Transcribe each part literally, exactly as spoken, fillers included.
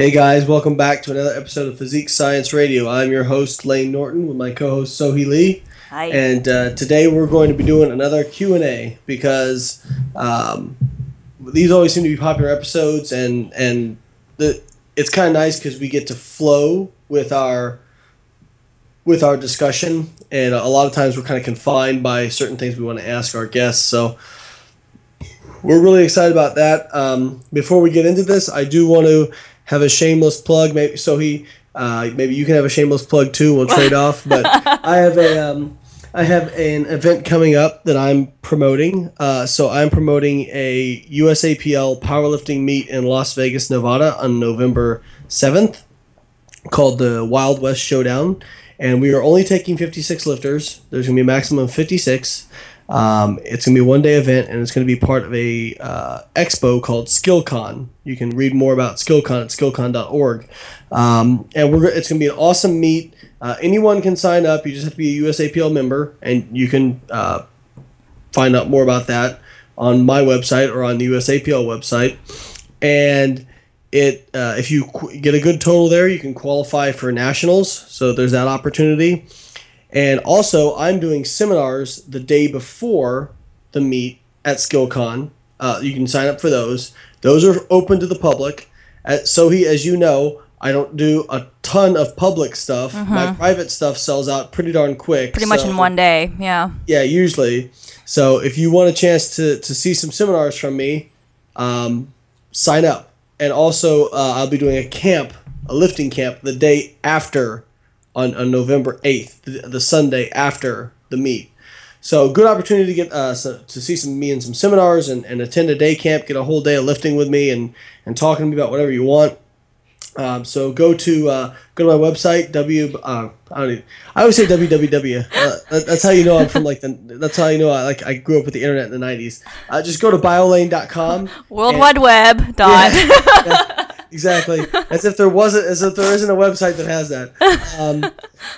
Hey guys, welcome back to another episode of Physique Science Radio. I'm your host, Lane Norton, with my co-host, Sohee Lee. Hi. And uh, today we're going to be doing another Q and A because um, these always seem to be popular episodes, and, and the, it's kind of nice because we get to flow with our with our discussion, and a lot of times we're kind of confined by certain things we want to ask our guests. So we're really excited about that. Um, before we get into this, I do want to have a shameless plug. Maybe Sohee, uh, maybe you can have a shameless plug too. We'll trade off. But I have a um, I have an event coming up that I'm promoting. Uh, so I'm promoting a U S A P L powerlifting meet in Las Vegas, Nevada, on November seventh, called the Wild West Showdown. And we are only taking fifty-six lifters. There's going to be a maximum of fifty-six. Um, it's going to be a one-day event, and it's going to be part of a uh, expo called SkillCon. You can read more about SkillCon at skillcon dot org. Um, and we're it's going to be an awesome meet. Uh, anyone can sign up. You just have to be a U S A P L member, and you can uh, find out more about that on my website or on the U S A P L website. And it uh, if you qu- get a good total there, you can qualify for nationals. So there's that opportunity. And also, I'm doing seminars the day before the meet at SkillCon. Uh, you can sign up for those. Those are open to the public. At Sohee, as you know, I don't do a ton of public stuff. Mm-hmm. My private stuff sells out pretty darn quick. Pretty so, much in one day, yeah. Yeah, usually. So if you want a chance to, to see some seminars from me, um, sign up. And also, uh, I'll be doing a camp, a lifting camp, the day after On, on November eighth, the, the Sunday after the meet. So good opportunity to get uh, so, to see some me and some seminars and, and attend a day camp, get a whole day of lifting with me and, and talking to me about whatever you want. Um, so go to uh, go to my website, w uh, I, don't even, I always say www. Uh, that, that's how you know I'm from like the that's how you know I like I grew up with the internet in the nineties. Uh, just go to bio lane dot com. World and, Wide Web dot. Yeah, yeah. Exactly, as if there wasn't, as if there isn't a website that has that. Um,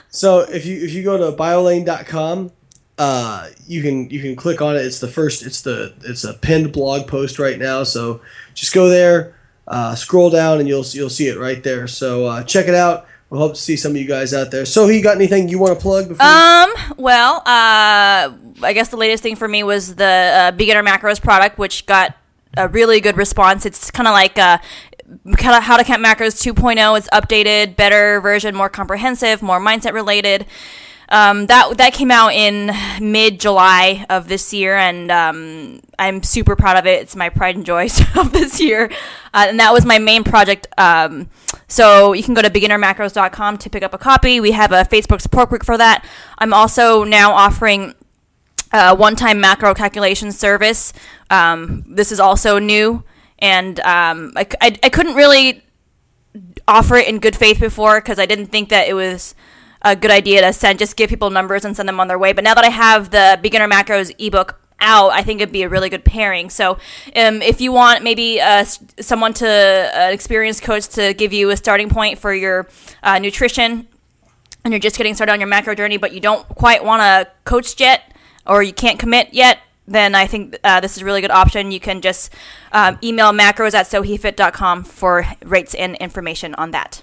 so if you if you go to bio lane dot com, uh, you can you can click on it. It's the first. It's the it's a pinned blog post right now. So just go there, uh, scroll down, and you'll you'll see it right there. So uh, check it out. We'll hope to see some of you guys out there. So, you got anything you want to plug? Before um. Well, uh, I guess the latest thing for me was the uh, Beginner Macros product, which got a really good response. It's kind of like a How to Count Macros two point oh. It's updated, better version, more comprehensive, more mindset related. Um, that that came out in mid-July of this year, and um, I'm super proud of it. It's my pride and joy of this year, uh, and that was my main project. Um, so you can go to beginner macros dot com to pick up a copy. We have a Facebook support group for that. I'm also now offering a one-time macro calculation service. Um, this is also new. And um, I, I, I couldn't really offer it in good faith before because I didn't think that it was a good idea to send just give people numbers and send them on their way. But now that I have the Beginner Macros ebook out, I think it'd be a really good pairing. So um, if you want maybe uh, someone to an uh, experienced coach to give you a starting point for your uh, nutrition, and you're just getting started on your macro journey, but you don't quite want to coach yet, or you can't commit yet, then I think uh, this is a really good option. You can just um, email macros at soheefit dot com for rates and information on that.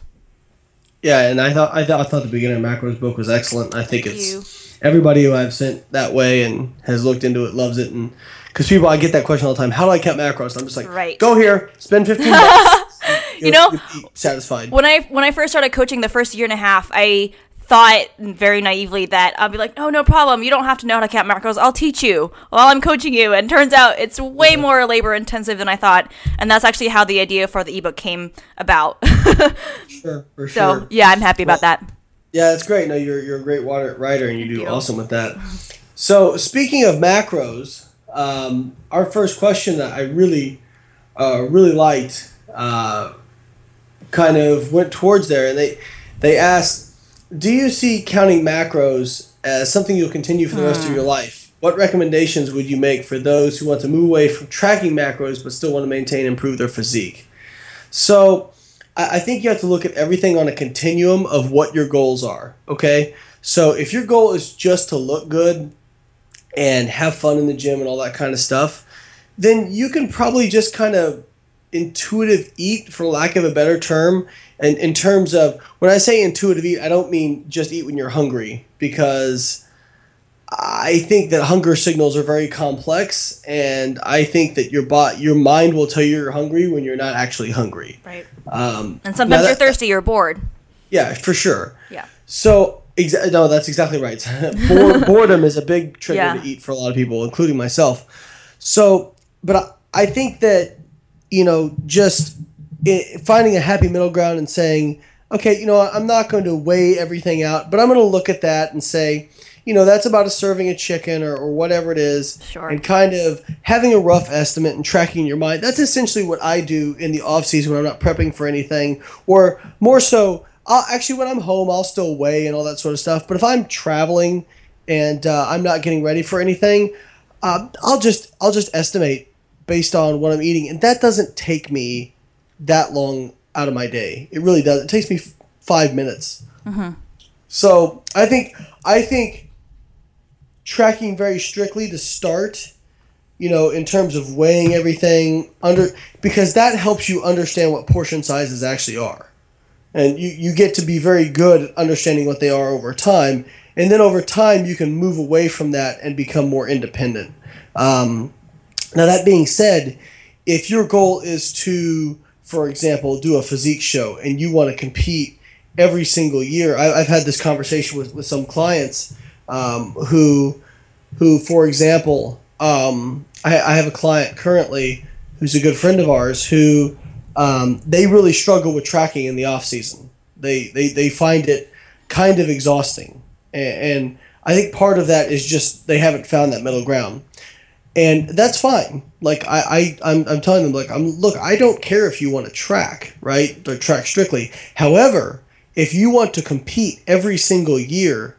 Yeah, and I thought I thought I thought the Beginner Macros book was excellent. I think Thank it's you. Everybody who I've sent that way and has looked into it loves it, and because people I get that question all the time. How do I count macros? And I'm just like, right. Go here, spend fifteen bucks. You know, be satisfied. When I when I first started coaching, the first year and a half, I thought very naively that I'll be like, oh, no problem. You don't have to know how to count macros. I'll teach you while I'm coaching you. And turns out it's way more labor intensive than I thought. And that's actually how the idea for the ebook came about. Sure, for sure. So, yeah, I'm happy about well, that. Yeah, that's great. No, you're you're a great writer, and you do awesome with that. So speaking of macros, um, our first question that I really, uh, really liked uh, kind of went towards there. And they, they asked, do you see counting macros as something you'll continue for the rest of your life? What recommendations would you make for those who want to move away from tracking macros but still want to maintain and improve their physique? So I think you have to look at everything on a continuum of what your goals are, okay? So if your goal is just to look good and have fun in the gym and all that kind of stuff, then you can probably just kind of intuitive eat, for lack of a better term. And in terms of, when I say intuitive eat, I don't mean just eat when you're hungry, because I think that hunger signals are very complex, and I think that your bot, your mind will tell you you're hungry when you're not actually hungry. Right. Um, and sometimes that, you're thirsty, you're bored. Yeah, for sure. Yeah. So, exa- no, that's exactly right. Bored, boredom is a big trigger yeah. to eat for a lot of people, including myself. So, but I, I think that, you know, just it, finding a happy middle ground and saying, okay, you know, I'm not going to weigh everything out, but I'm going to look at that and say, you know, that's about a serving of chicken or, or whatever it is, sure. and kind of having a rough estimate and tracking your mind. That's essentially what I do in the off season when I'm not prepping for anything, or more so, I'll, actually when I'm home, I'll still weigh and all that sort of stuff. But if I'm traveling and uh, I'm not getting ready for anything, uh, I'll just I'll just estimate based on what I'm eating, and that doesn't take me that long out of my day. It really does. It takes me f- five minutes. Mm-hmm. So I think I think. tracking very strictly to start, you know, in terms of weighing everything under, because that helps you understand what portion sizes actually are. And you, you get to be very good at understanding what they are over time. And then over time, you can move away from that and become more independent. Um, now, that being said, if your goal is to, for example, do a physique show and you want to compete every single year, I, I've had this conversation with, with some clients Um, who, who, for example, um, I, I have a client currently who's a good friend of ours who um, they really struggle with tracking in the off season. They they they find it kind of exhausting, and, and I think part of that is just they haven't found that middle ground, and that's fine. Like I, I I'm I'm telling them like I'm look I don't care if you want to track, right, or track strictly. However, if you want to compete every single year,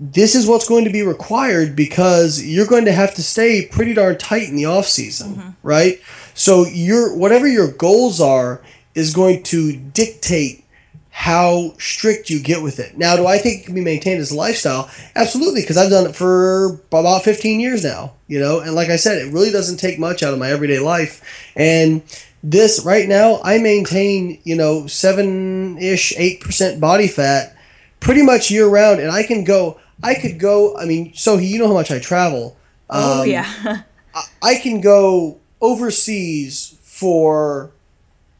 this is what's going to be required, because you're going to have to stay pretty darn tight in the off season, mm-hmm. right? So your whatever your goals are is going to dictate how strict you get with it. Now, do I think it can be maintained as a lifestyle? Absolutely, because I've done it for about fifteen years now, you know? And like I said, it really doesn't take much out of my everyday life. And this right now, I maintain, you know, seven-ish, eight percent body fat pretty much year round, and I can go... I could go, I mean, Sohee, you know how much I travel. Um, oh, yeah. I, I can go overseas for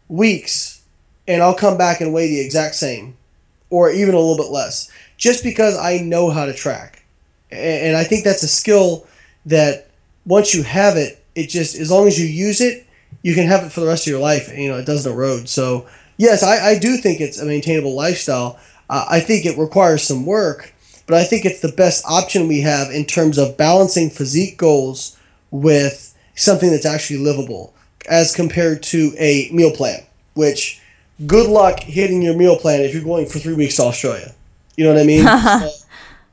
weeks, and I'll come back and weigh the exact same, or even a little bit less, just because I know how to track. And, and I think that's a skill that once you have it, it just, as long as you use it, you can have it for the rest of your life. You know, it doesn't erode. So, yes, I, I do think it's a maintainable lifestyle. Uh, I think it requires some work, but I think it's the best option we have in terms of balancing physique goals with something that's actually livable as compared to a meal plan, which good luck hitting your meal plan if you're going for three weeks to Australia. You know what I mean? so,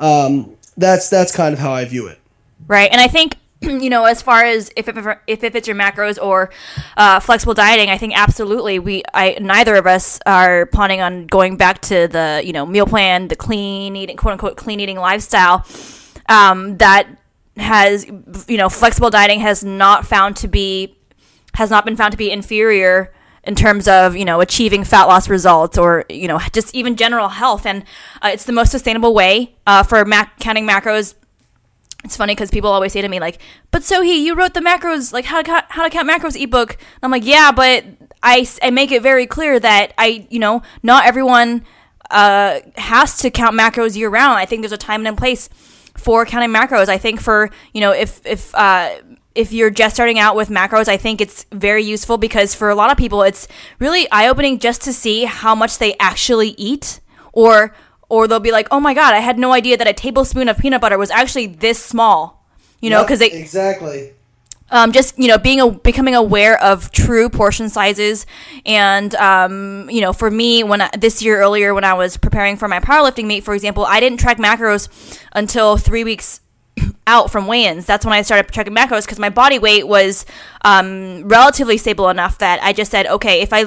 um, that's that's kind of how I view it. Right. And I think, you know, as far as if it, if it fits your macros or uh, flexible dieting, I think absolutely we I neither of us are planning on going back to the, you know, meal plan, the clean eating, quote unquote, clean eating lifestyle um, that has, you know, flexible dieting has not found to be has not been found to be inferior in terms of, you know, achieving fat loss results or, you know, just even general health. And uh, it's the most sustainable way uh, for mac- counting macros. It's funny because people always say to me, like, but Sohee, you wrote the macros, like, how to count, how to count macros ebook. And I'm like, yeah, but I, I make it very clear that I, you know, not everyone uh, has to count macros year round. I think there's a time and a place for counting macros. I think for, you know, if, if, uh, if you're just starting out with macros, I think it's very useful, because for a lot of people, it's really eye-opening just to see how much they actually eat, or Or they'll be like, oh my God, I had no idea that a tablespoon of peanut butter was actually this small, you know, because yep, they exactly um, just, you know, being a, becoming aware of true portion sizes. And, um, you know, for me, when I, this year earlier, when I was preparing for my powerlifting meet, for example, I didn't track macros until three weeks out from weigh-ins. That's when I started tracking macros, because my body weight was um, relatively stable enough that I just said, okay, if I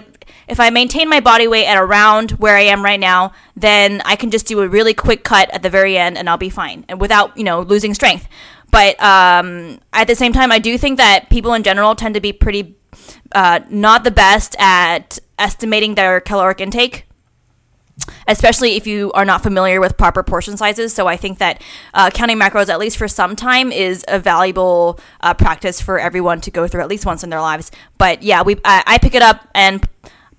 if I maintain my body weight at around where I am right now, then I can just do a really quick cut at the very end and I'll be fine, and without, you know, losing strength. But um, at the same time, I do think that people in general tend to be pretty uh, not the best at estimating their caloric intake, especially if you are not familiar with proper portion sizes. So I think that uh, counting macros, at least for some time, is a valuable uh, practice for everyone to go through at least once in their lives. But yeah, we I, I pick it up and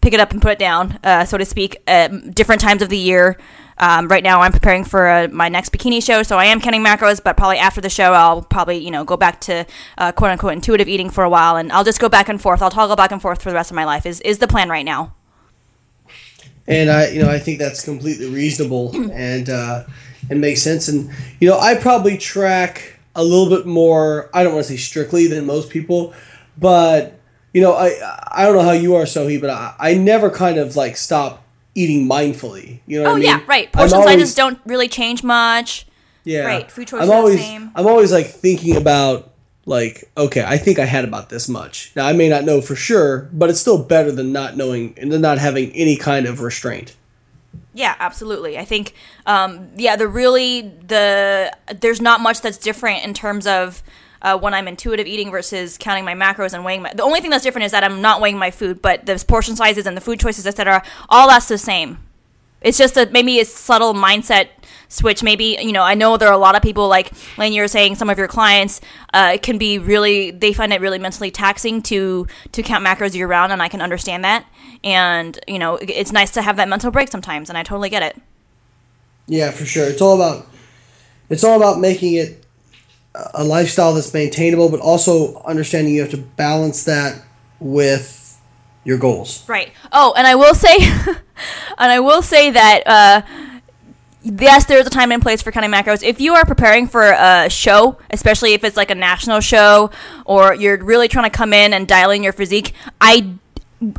pick it up and put it down, uh, so to speak, at different times of the year. Um, right now I'm preparing for uh, my next bikini show, so I am counting macros, but probably after the show I'll probably, you know, go back to uh, quote-unquote intuitive eating for a while, and I'll just go back and forth. I'll toggle back and forth for the rest of my life is, is the plan right now. And I, you know, I think that's completely reasonable and uh, and makes sense. And you know, I probably track a little bit more. I don't want to say strictly than most people, but you know, I I don't know how you are, Sohee, but I, I never kind of like stop eating mindfully. You know what oh I mean? Yeah, right. Portion sizes don't really change much. Yeah, right. Food choices are the same. I'm always like thinking about like, okay, I think I had about this much. Now, I may not know for sure, but it's still better than not knowing and than not having any kind of restraint. Yeah, absolutely. I think, um, yeah, the really, the there's not much that's different in terms of uh, when I'm intuitive eating versus counting my macros and weighing my, the only thing that's different is that I'm not weighing my food, but the portion sizes and the food choices, et cetera, all that's the same. It's just that maybe it's subtle mindset switch. Maybe, you know, I know there are a lot of people, like Lane, you were saying, some of your clients uh, can be really, they find it really mentally taxing to to count macros year round, and I can understand that. And, you know, it's nice to have that mental break sometimes, and I totally get it. Yeah, for sure. It's all about, it's all about making it a lifestyle that's maintainable, but also understanding you have to balance that with your goals. Right. Oh, and I will say, and I will say that, uh, yes, there's a time and place for counting macros. If you are preparing for a show, especially if it's like a national show or you're really trying to come in and dial in your physique, I,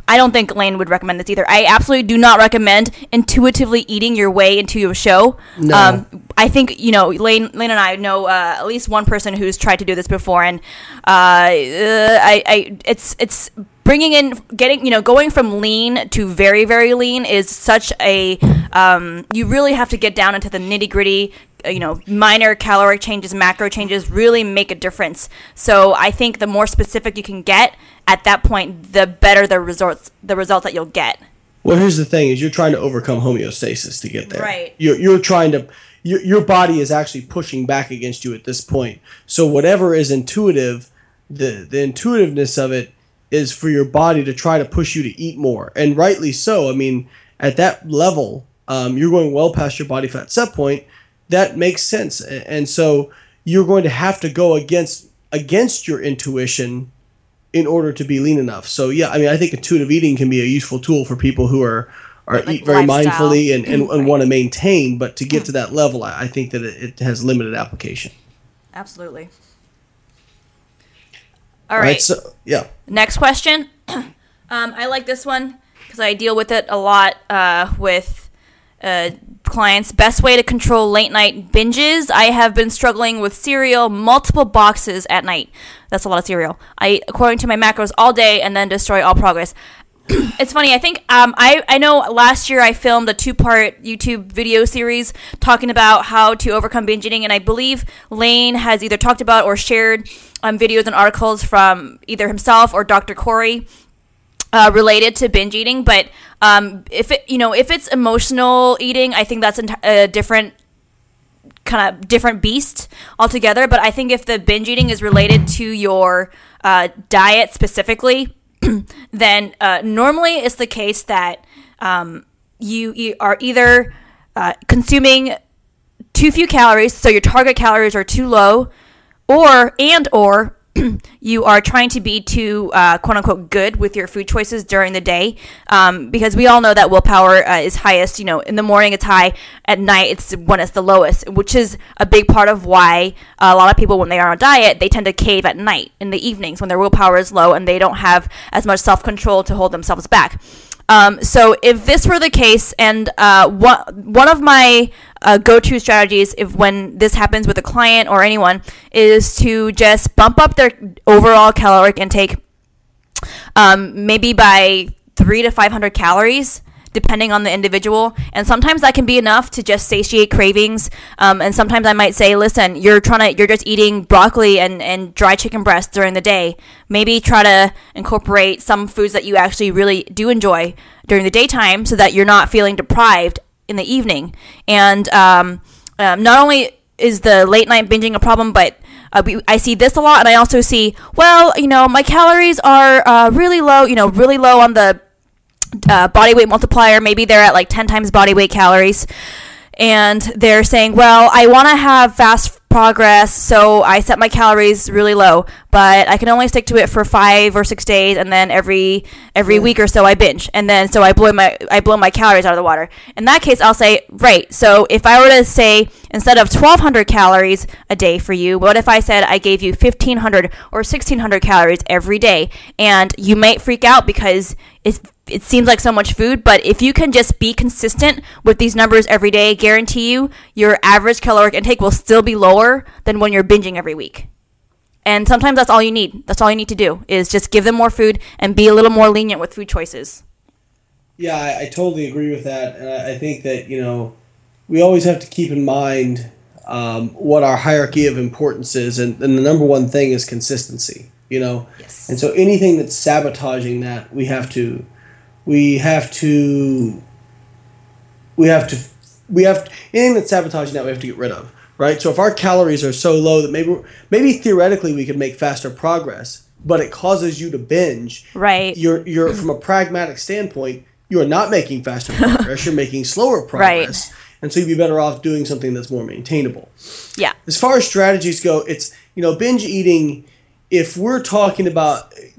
I don't think Lane would recommend this either. I absolutely do not recommend intuitively eating your way into your show. No. Um, I think, you know, Lane Lane and I know uh, at least one person who's tried to do this before, and uh, I, I it's it's bringing in, getting, you know, going from lean to very, very lean is such a, um, you really have to get down into the nitty gritty. You know, minor caloric changes, macro changes really make a difference. So I think the more specific you can get at that point, the better the results, the results that you'll get. Well, here's the thing: is you're trying to overcome homeostasis to get there. Right. You're, you're trying to, your your body is actually pushing back against you at this point. So whatever is intuitive, the the intuitiveness of it is for your body to try to push you to eat more, and rightly so. I mean, at that level, um, you're going well past your body fat set point. That makes sense. And so you're going to have to go against against your intuition in order to be lean enough. So, yeah, I mean, I think intuitive eating can be a useful tool for people who are, are like eat very lifestyle. mindfully and, and, and right. want to maintain. But to get to that level, I think that it, it has limited application. Absolutely. All right. All right, so, yeah. Next question. um, I like this one because I deal with it a lot uh, with uh, – clients. Best way to control late night binges. I have been struggling with cereal, multiple boxes at night. That's a lot of cereal. I eat according to my macros all day and then destroy all progress. It's funny. I think um, I, I know last year I filmed a two-part YouTube video series talking about how to overcome binge eating, and I believe Lane has either talked about or shared um, videos and articles from either himself or Doctor Corey Uh, related to binge eating. But um, if it, you know, if it's emotional eating, I think that's a different kind of different beast altogether. But I think if the binge eating is related to your uh, diet specifically, then uh, normally it's the case that um, you, you are either uh, consuming too few calories, so your target calories are too low, or and or you are trying to be too uh, quote-unquote good with your food choices during the day, um, because we all know that willpower uh, is highest, you know, in the morning it's high, at night it's when it's the lowest, which is a big part of why a lot of people, when they are on a diet, they tend to cave at night in the evenings when their willpower is low and they don't have as much self-control to hold themselves back. Um, so if this were the case, and uh, one, one of my uh, go-to strategies if when this happens with a client or anyone is to just bump up their overall caloric intake um, maybe by three to five hundred calories depending on the individual. And sometimes that can be enough to just satiate cravings. Um, and sometimes I might say, listen, you're trying to, you're just eating broccoli and, and dry chicken breast during the day. Maybe try to incorporate some foods that you actually really do enjoy during the daytime so that you're not feeling deprived in the evening. And um, um, not only is the late night binging a problem, but Uh, we, I see this a lot, and I also see, well, you know, my calories are uh, really low, you know, really low on the uh, body weight multiplier. Maybe they're at like ten times body weight calories. And they're saying, well, I want to have fast progress, so I set my calories really low, but I can only stick to it for five or six days, and then every every week or so I binge, and then so I blow my I blow my calories out of the water. In that case, I'll say, right, so if I were to say, instead of twelve hundred calories a day for you, what if I said I gave you fifteen hundred or sixteen hundred calories every day? And you might freak out because it's it seems like so much food, but if you can just be consistent with these numbers every day, guarantee you your average caloric intake will still be lower than when you're binging every week. And sometimes that's all you need. That's all you need to do is just give them more food and be a little more lenient with food choices. Yeah, I, I totally agree with that. And I, I think that, you know, we always have to keep in mind um, what our hierarchy of importance is. And, and the number one thing is consistency, you know. Yes. And so anything that's sabotaging that, we have to We have to, we have to, we have to, anything that's sabotaging that we have to get rid of, right? So if our calories are so low that maybe, maybe theoretically we could make faster progress, but it causes you to binge. Right. You're, you're from a pragmatic standpoint, you are not making faster progress. You're making slower progress. Right. And so you'd be better off doing something that's more maintainable. Yeah. As far as strategies go, it's, you know, binge eating. If we're talking about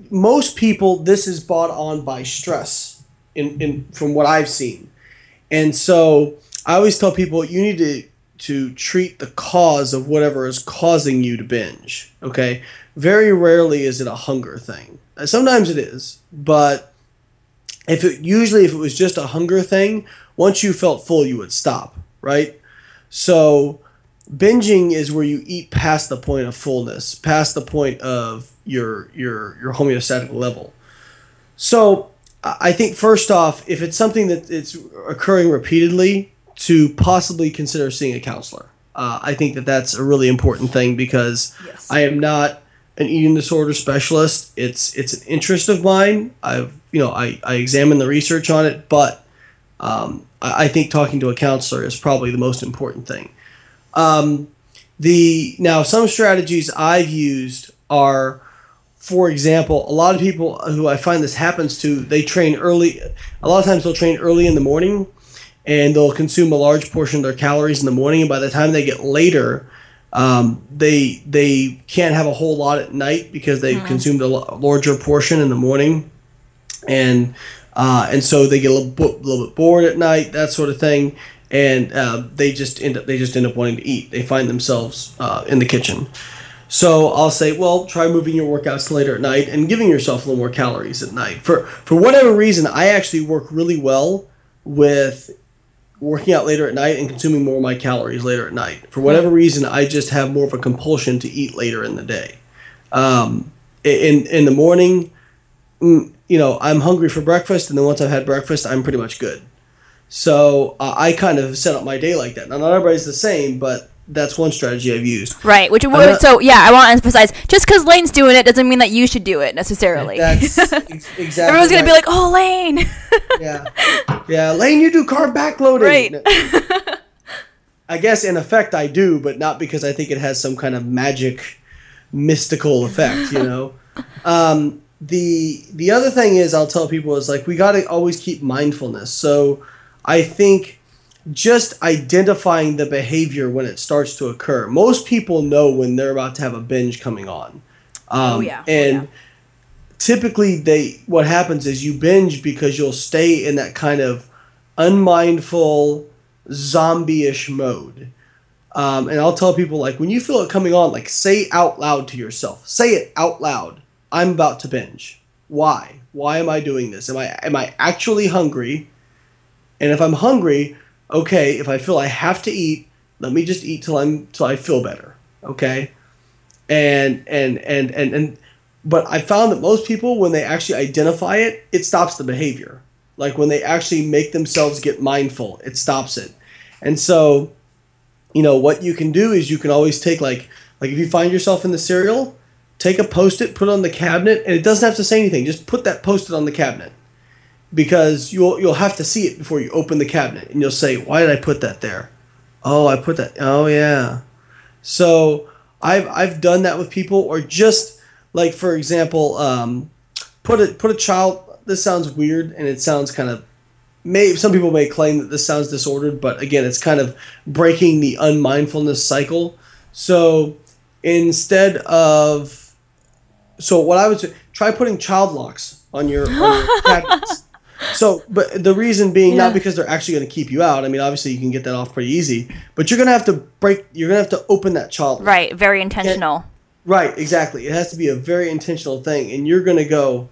most people, this is brought on by stress. In, in from what I've seen. And so I always tell people you need to to treat the cause of whatever is causing you to binge. Okay? Very rarely is it a hunger thing. Sometimes it is, but if it usually if it was just a hunger thing, once you felt full you would stop, right? So binging is where you eat past the point of fullness, past the point of your your your homeostatic level. So I think first off, if it's something that it's occurring repeatedly, to possibly consider seeing a counselor. Uh, I think that that's a really important thing because yes. I am not an eating disorder specialist. It's it's an interest of mine. I've you know I I examine the research on it, but um, I, I think talking to a counselor is probably the most important thing. Um, the now some strategies I've used are. For example, a lot of people who I find this happens to, they train early. A lot of times they'll train early in the morning and they'll consume a large portion of their calories in the morning. And by the time they get later, um, they they can't have a whole lot at night because they've mm-hmm. consumed a larger portion in the morning. And uh, and so they get a little, bo- little bit bored at night, that sort of thing. And uh, they just end up, they just end up wanting to eat. They find themselves uh, in the kitchen. So I'll say, well, try moving your workouts later at night and giving yourself a little more calories at night. For for whatever reason, I actually work really well with working out later at night and consuming more of my calories later at night. For whatever reason, I just have more of a compulsion to eat later in the day. Um, in in the morning, you know, I'm hungry for breakfast, and then once I've had breakfast, I'm pretty much good. So uh, I kind of set up my day like that. Now, not everybody's the same, but that's one strategy I've used. Right. Which uh, so yeah, I want to emphasize just because Lane's doing it doesn't mean that you should do it necessarily. That's ex- exactly. Everyone's gonna right. be like, "Oh, Lane." yeah, yeah, Lane, you do carb backloading. Right. No, I guess in effect I do, but not because I think it has some kind of magic, mystical effect. You know, um, the the other thing is I'll tell people is like we gotta always keep mindfulness. So I think. Just identifying the behavior when it starts to occur. Most people know when they're about to have a binge coming on. Um, oh, yeah. And oh, yeah. typically they what happens is you binge because you'll stay in that kind of unmindful, zombie-ish mode. Um, and I'll tell people, like, when you feel it coming on, like, say out loud to yourself. Say it out loud. I'm about to binge. Why? Why am I doing this? Am I am I actually hungry? And if I'm hungry... okay, if I feel I have to eat, let me just eat till I'm till I feel better. Okay, and and and and and, but I found that most people, when they actually identify it, it stops the behavior. Like when they actually make themselves get mindful, it stops it. And so, you know, what you can do is you can always take like, like if you find yourself in the cereal, take a Post-it, put it on the cabinet, and it doesn't have to say anything. Just put that Post-it on the cabinet, because you'll, you'll have to see it before you open the cabinet, and you'll say, why did I put that there? Oh, I put that. Oh, yeah. So I've, I've done that with people, or just like, for example, um, put a, put a child. This sounds weird, and it sounds kind of, may, some people may claim that this sounds disordered, but again, it's kind of breaking the unmindfulness cycle. So instead of, so what I would say, try putting child locks on your, on your cabinets. So, but the reason being, yeah. not because they're actually going to keep you out. I mean, obviously you can get that off pretty easy, but you're going to have to break, you're going to have to open that child lock. Right. Very intentional. And, right. Exactly. It has to be a very intentional thing. And you're going to go,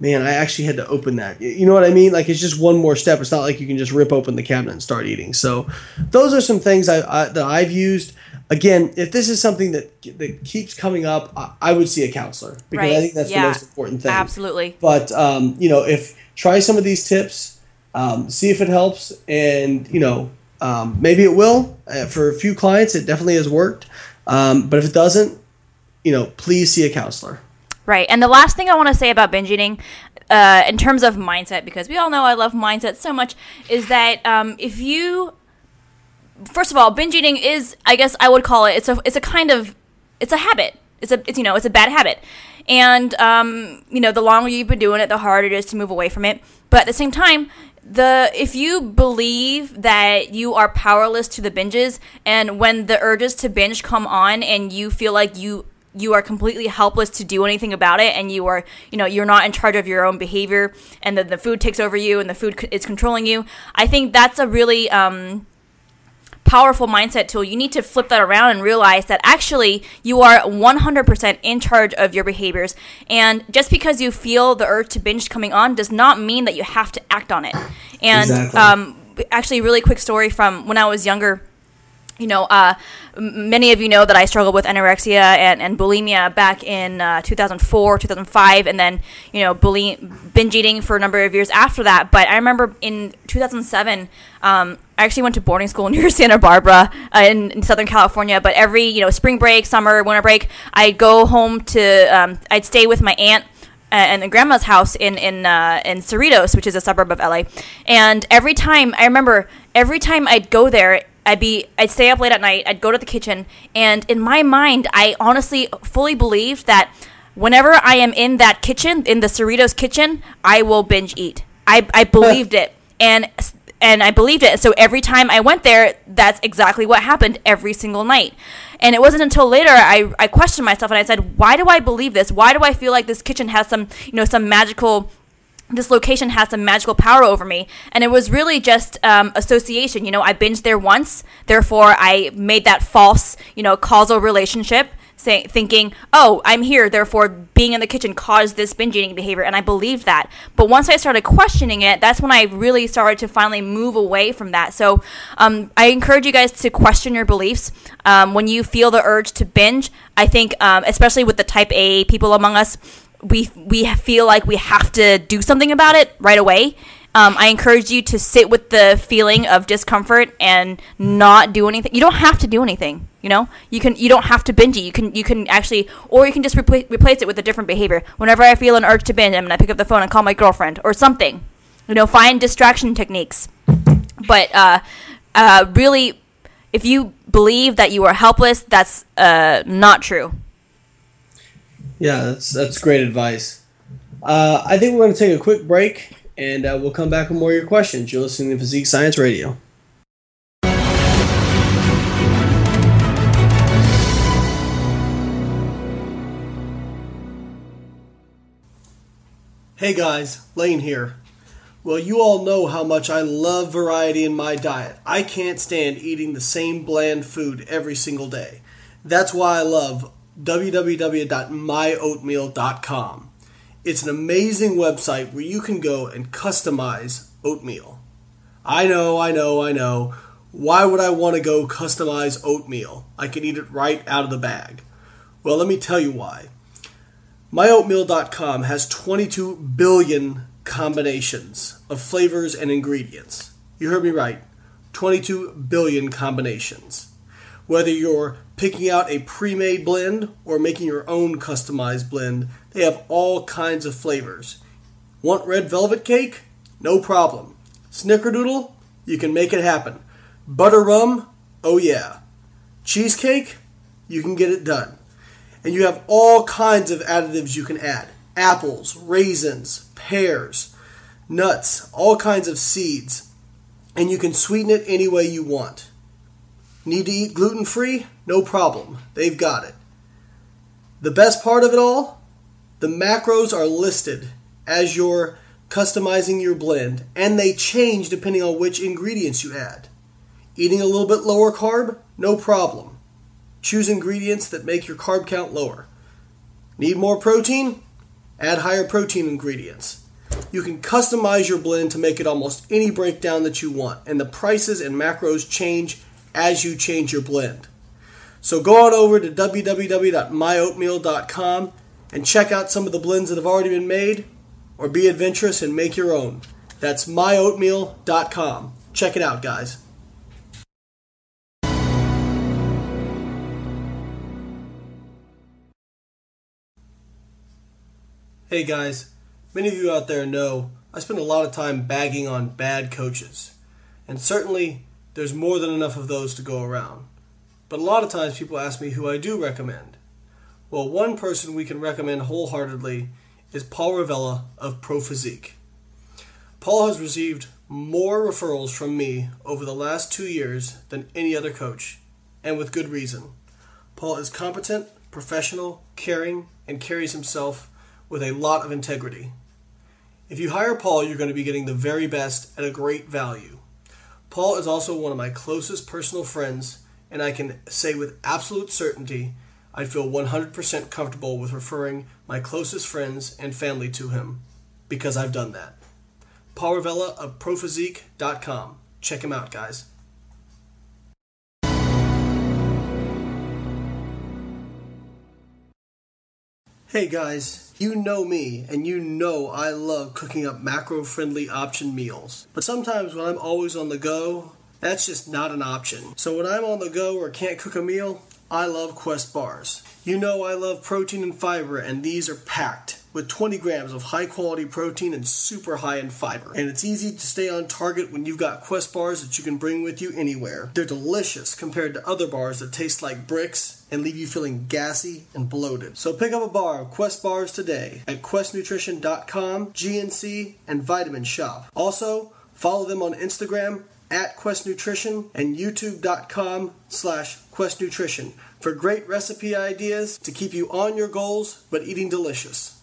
man, I actually had to open that. You know what I mean? Like, it's just one more step. It's not like you can just rip open the cabinet and start eating. So those are some things I, I, that I've used. Again, if this is something that that keeps coming up, I, I would see a counselor, because right. I think that's yeah. the most important thing. Absolutely. But, um, you know, if try some of these tips, um, see if it helps. And, you know, um, maybe it will. Uh, for a few clients, it definitely has worked. Um, but if it doesn't, you know, please see a counselor. Right. And the last thing I want to say about binge eating, uh, in terms of mindset, because we all know I love mindset so much, is that um, if you, first of all, binge eating is, I guess I would call it, it's a, it's a kind of, it's a habit. It's a, it's, you know, it's a bad habit. And, um, you know, the longer you've been doing it, the harder it is to move away from it. But at the same time, the if you believe that you are powerless to the binges, and when the urges to binge come on and you feel like you you are completely helpless to do anything about it, and you are, you know, you're not in charge of your own behavior, and the, the food takes over you, and the food c- is controlling you. I think that's a really um, powerful mindset tool. You need to flip that around and realize that actually you are one hundred percent in charge of your behaviors. And just because you feel the urge to binge coming on does not mean that you have to act on it. And exactly. um, actually a really quick story from when I was younger. You know, uh, many of you know that I struggled with anorexia and, and bulimia back in uh, two thousand four, two thousand five, and then, you know, bulim- binge eating for a number of years after that. But I remember in two thousand seven, um, I actually went to boarding school near Santa Barbara uh, in, in Southern California. But every, you know, spring break, summer, winter break, I'd go home to, um, I'd stay with my aunt and grandma's house in in uh, in Cerritos, which is a suburb of L A. And every time, I remember every time I'd go there, I'd be, I'd stay up late at night, I'd go to the kitchen, and in my mind, I honestly fully believed that whenever I am in that kitchen, in the Cerritos kitchen, I will binge eat. I, I believed it, and and I believed it, so every time I went there, that's exactly what happened every single night. And it wasn't until later I, I questioned myself, and I said, why do I believe this? Why do I feel like this kitchen has some, you know, some magical... this location has some magical power over me? And it was really just um, association. You know, I binged there once, therefore I made that false, you know, causal relationship, say, thinking, oh, I'm here, therefore being in the kitchen caused this binge eating behavior, and I believed that. But once I started questioning it, that's when I really started to finally move away from that. So um, I encourage you guys to question your beliefs. Um, when you feel the urge to binge, I think, um, especially with the type A people among us, we we feel like we have to do something about it right away. Um, I encourage you to sit with the feeling of discomfort and not do anything. You don't have to do anything, you know? You can you don't have to binge. You can you can actually, or you can just repl- replace it with a different behavior. Whenever I feel an urge to binge, I'm gonna pick up the phone and call my girlfriend or something. You know, find distraction techniques. But uh, uh, really, if you believe that you are helpless, that's uh, not true. Yeah, that's that's great advice. Uh, I think we're going to take a quick break, and uh, we'll come back with more of your questions. You're listening to Physique Science Radio. Hey guys, Lane here. Well, you all know how much I love variety in my diet. I can't stand eating the same bland food every single day. That's why I love w w w dot my oatmeal dot com. It's an amazing website where you can go and customize oatmeal. I know, I know, I know. Why would I want to go customize oatmeal? I can eat it right out of the bag. Well, let me tell you why. my oatmeal dot com has twenty-two billion combinations of flavors and ingredients. You heard me right. twenty-two billion combinations. Whether you're picking out a pre-made blend or making your own customized blend, they have all kinds of flavors. Want red velvet cake? No problem. Snickerdoodle? You can make it happen. Butter rum? Oh yeah. Cheesecake? You can get it done. And you have all kinds of additives you can add. Apples, raisins, pears, nuts, all kinds of seeds. And you can sweeten it any way you want. Need to eat gluten-free? No problem. They've got it. The best part of it all? The macros are listed as you're customizing your blend, and they change depending on which ingredients you add. Eating a little bit lower carb? No problem. Choose ingredients that make your carb count lower. Need more protein? Add higher protein ingredients. You can customize your blend to make it almost any breakdown that you want, and the prices and macros change as you change your blend. So go on over to w w w dot my oatmeal dot com and check out some of the blends that have already been made, or be adventurous and make your own. That's my oatmeal dot com. Check it out, guys. Hey guys, many of you out there know I spend a lot of time bagging on bad coaches, and certainly there's more than enough of those to go around. But a lot of times people ask me who I do recommend. Well, one person we can recommend wholeheartedly is Paul Ravella of Pro Physique. Paul has received more referrals from me over the last two years than any other coach, and with good reason. Paul is competent, professional, caring, and carries himself with a lot of integrity. If you hire Paul, you're going to be getting the very best at a great value. Paul is also one of my closest personal friends, and I can say with absolute certainty I feel one hundred percent comfortable with referring my closest friends and family to him, because I've done that. Paul Ravella of Pro Physique dot com. Check him out, guys. Hey guys, you know me, and you know I love cooking up macro-friendly option meals. But sometimes when I'm always on the go, that's just not an option. So when I'm on the go or can't cook a meal, I love Quest bars. You know I love protein and fiber, and these are packed with twenty grams of high-quality protein and super high in fiber. And it's easy to stay on target when you've got Quest bars that you can bring with you anywhere. They're delicious compared to other bars that taste like bricks and leave you feeling gassy and bloated. So pick up a bar of Quest bars today at Quest Nutrition dot com, G N C, and Vitamin Shop. Also, follow them on Instagram at Quest Nutrition and YouTube.com slash Quest Nutrition for great recipe ideas to keep you on your goals but eating delicious.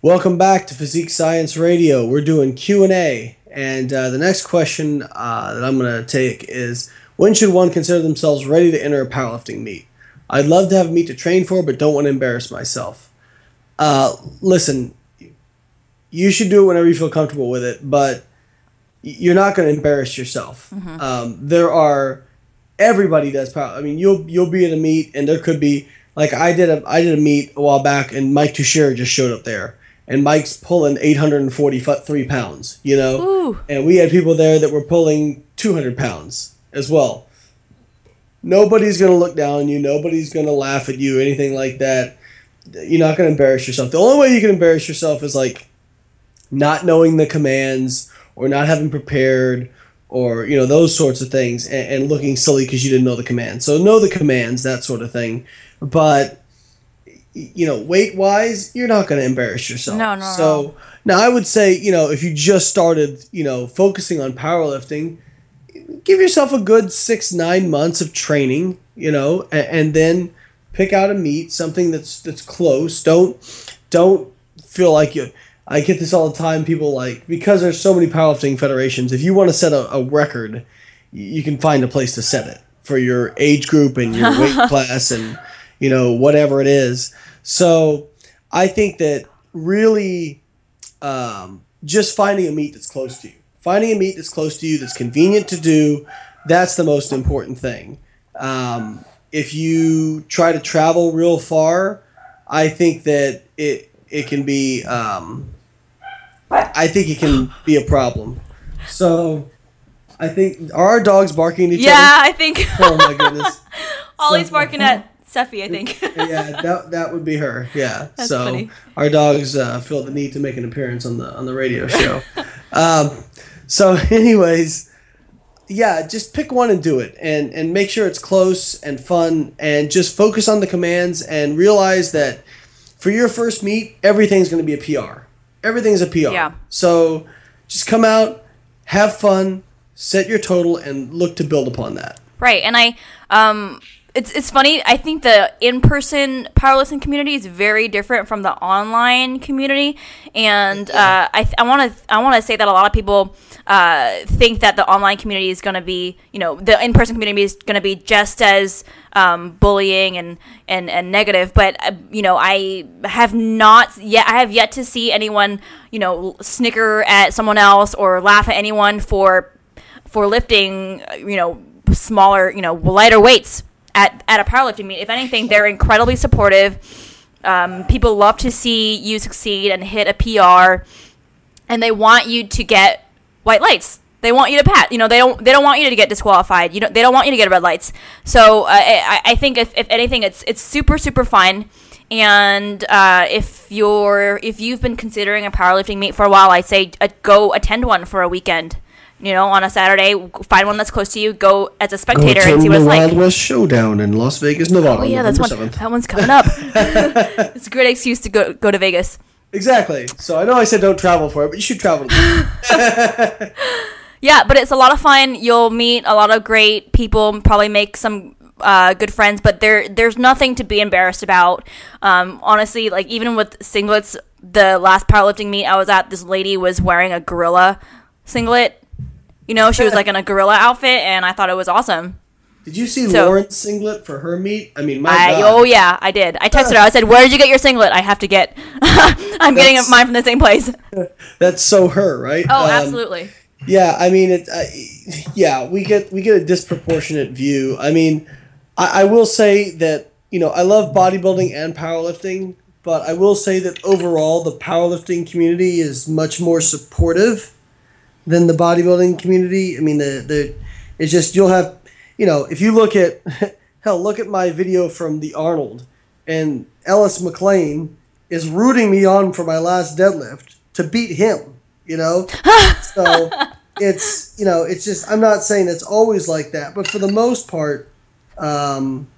Welcome back to Physique Science Radio. We're doing Q and A, and uh, the next question uh, that I'm going to take is, when should one consider themselves ready to enter a powerlifting meet? I'd love to have a meet to train for, but don't want to embarrass myself. Uh, listen, you should do it whenever you feel comfortable with it, but you're not going to embarrass yourself. Mm-hmm. Um, there are, everybody does power. I mean, you'll, you'll be at a meet, and there could be, like I did a, I did a meet a while back, and Mike Toucher just showed up there, and Mike's pulling eight hundred forty-three pounds, you know, Ooh. And we had people there that were pulling two hundred pounds as well. Nobody's going to look down on you. Nobody's going to laugh at you, anything like that. You're not going to embarrass yourself. The only way you can embarrass yourself is like not knowing the commands or not having prepared or, you know, those sorts of things and, and looking silly because you didn't know the commands. So know the commands, that sort of thing. But, you know, weight-wise, you're not going to embarrass yourself. No, no, So no. Now I would say, you know, if you just started, you know, focusing on powerlifting, give yourself a good six, nine months of training, you know, and, and then – pick out a meet, something that's that's close. Don't don't feel like you. I get this all the time. People like, because there's so many powerlifting federations, if you want to set a, a record, you can find a place to set it for your age group and your weight class and, you know, whatever it is. So I think that really um, just finding a meet that's close to you, finding a meet that's close to you, that's convenient to do, that's the most important thing. Um, if you try to travel real far, I think that it it can be um, I think it can be a problem. So I think, are our dogs barking at each yeah, other? Yeah, I think. Oh my goodness. Ollie's so, barking at Seffy, I think. yeah, that that would be her. Yeah. That's so funny. Our dogs uh, feel the need to make an appearance on the on the radio show. um, so anyways, yeah, just pick one and do it, and and make sure it's close and fun, and just focus on the commands and realize that for your first meet, everything's going to be a P R. Everything's a P R. Yeah. So just come out, have fun, set your total, and look to build upon that. Right, and I um It's it's funny. I think the in-person powerlifting community is very different from the online community, and uh, I I want to I want to say that a lot of people uh, think that the online community is going to be, you know, the in-person community is going to be just as um, bullying and, and, and negative. But uh, you know, I have not yet I have yet to see anyone, you know, snicker at someone else or laugh at anyone for for lifting, you know, smaller, you know, lighter weights at at a powerlifting meet. If anything, they're incredibly supportive. Um, people love to see you succeed and hit a P R, and they want you to get white lights. They want you to pat. You know, they don't they don't want you to get disqualified. You don't they don't want you to get red lights. So uh, I I think if, if anything, it's it's super super fun. And uh, if you're if you've been considering a powerlifting meet for a while, I'd say uh, go attend one for a weekend. You know, on a Saturday, find one that's close to you. Go as a spectator and see what it's like. Go to the Wild West Showdown in Las Vegas, Nevada. Oh yeah, that's one. That one's coming up. It's a great excuse to go go to Vegas. Exactly. So I know I said don't travel for it, but you should travel. Yeah, but it's a lot of fun. You'll meet a lot of great people. Probably make some uh, good friends. But there, there's nothing to be embarrassed about. Um, honestly, like even with singlets, the last powerlifting meet I was at, this lady was wearing a gorilla singlet. You know, she was like in a gorilla outfit, and I thought it was awesome. Did you see so, Lauren's singlet for her meet? I mean, my I, God. Oh, yeah, I did. I texted her. I said, where did you get your singlet? I have to get – I'm that's, getting mine from the same place. That's so her, right? Oh, um, absolutely. Yeah, I mean, it. Uh, yeah, we get we get a disproportionate view. I mean, I, I will say that, you know, I love bodybuilding and powerlifting, but I will say that overall the powerlifting community is much more supportive than the bodybuilding community. I mean, the, the it's just you'll have, you know, if you look at, hell, look at my video from the Arnold, and Ellis McLean is rooting me on for my last deadlift to beat him, you know? So it's, you know, it's just, I'm not saying it's always like that, but for the most part, um,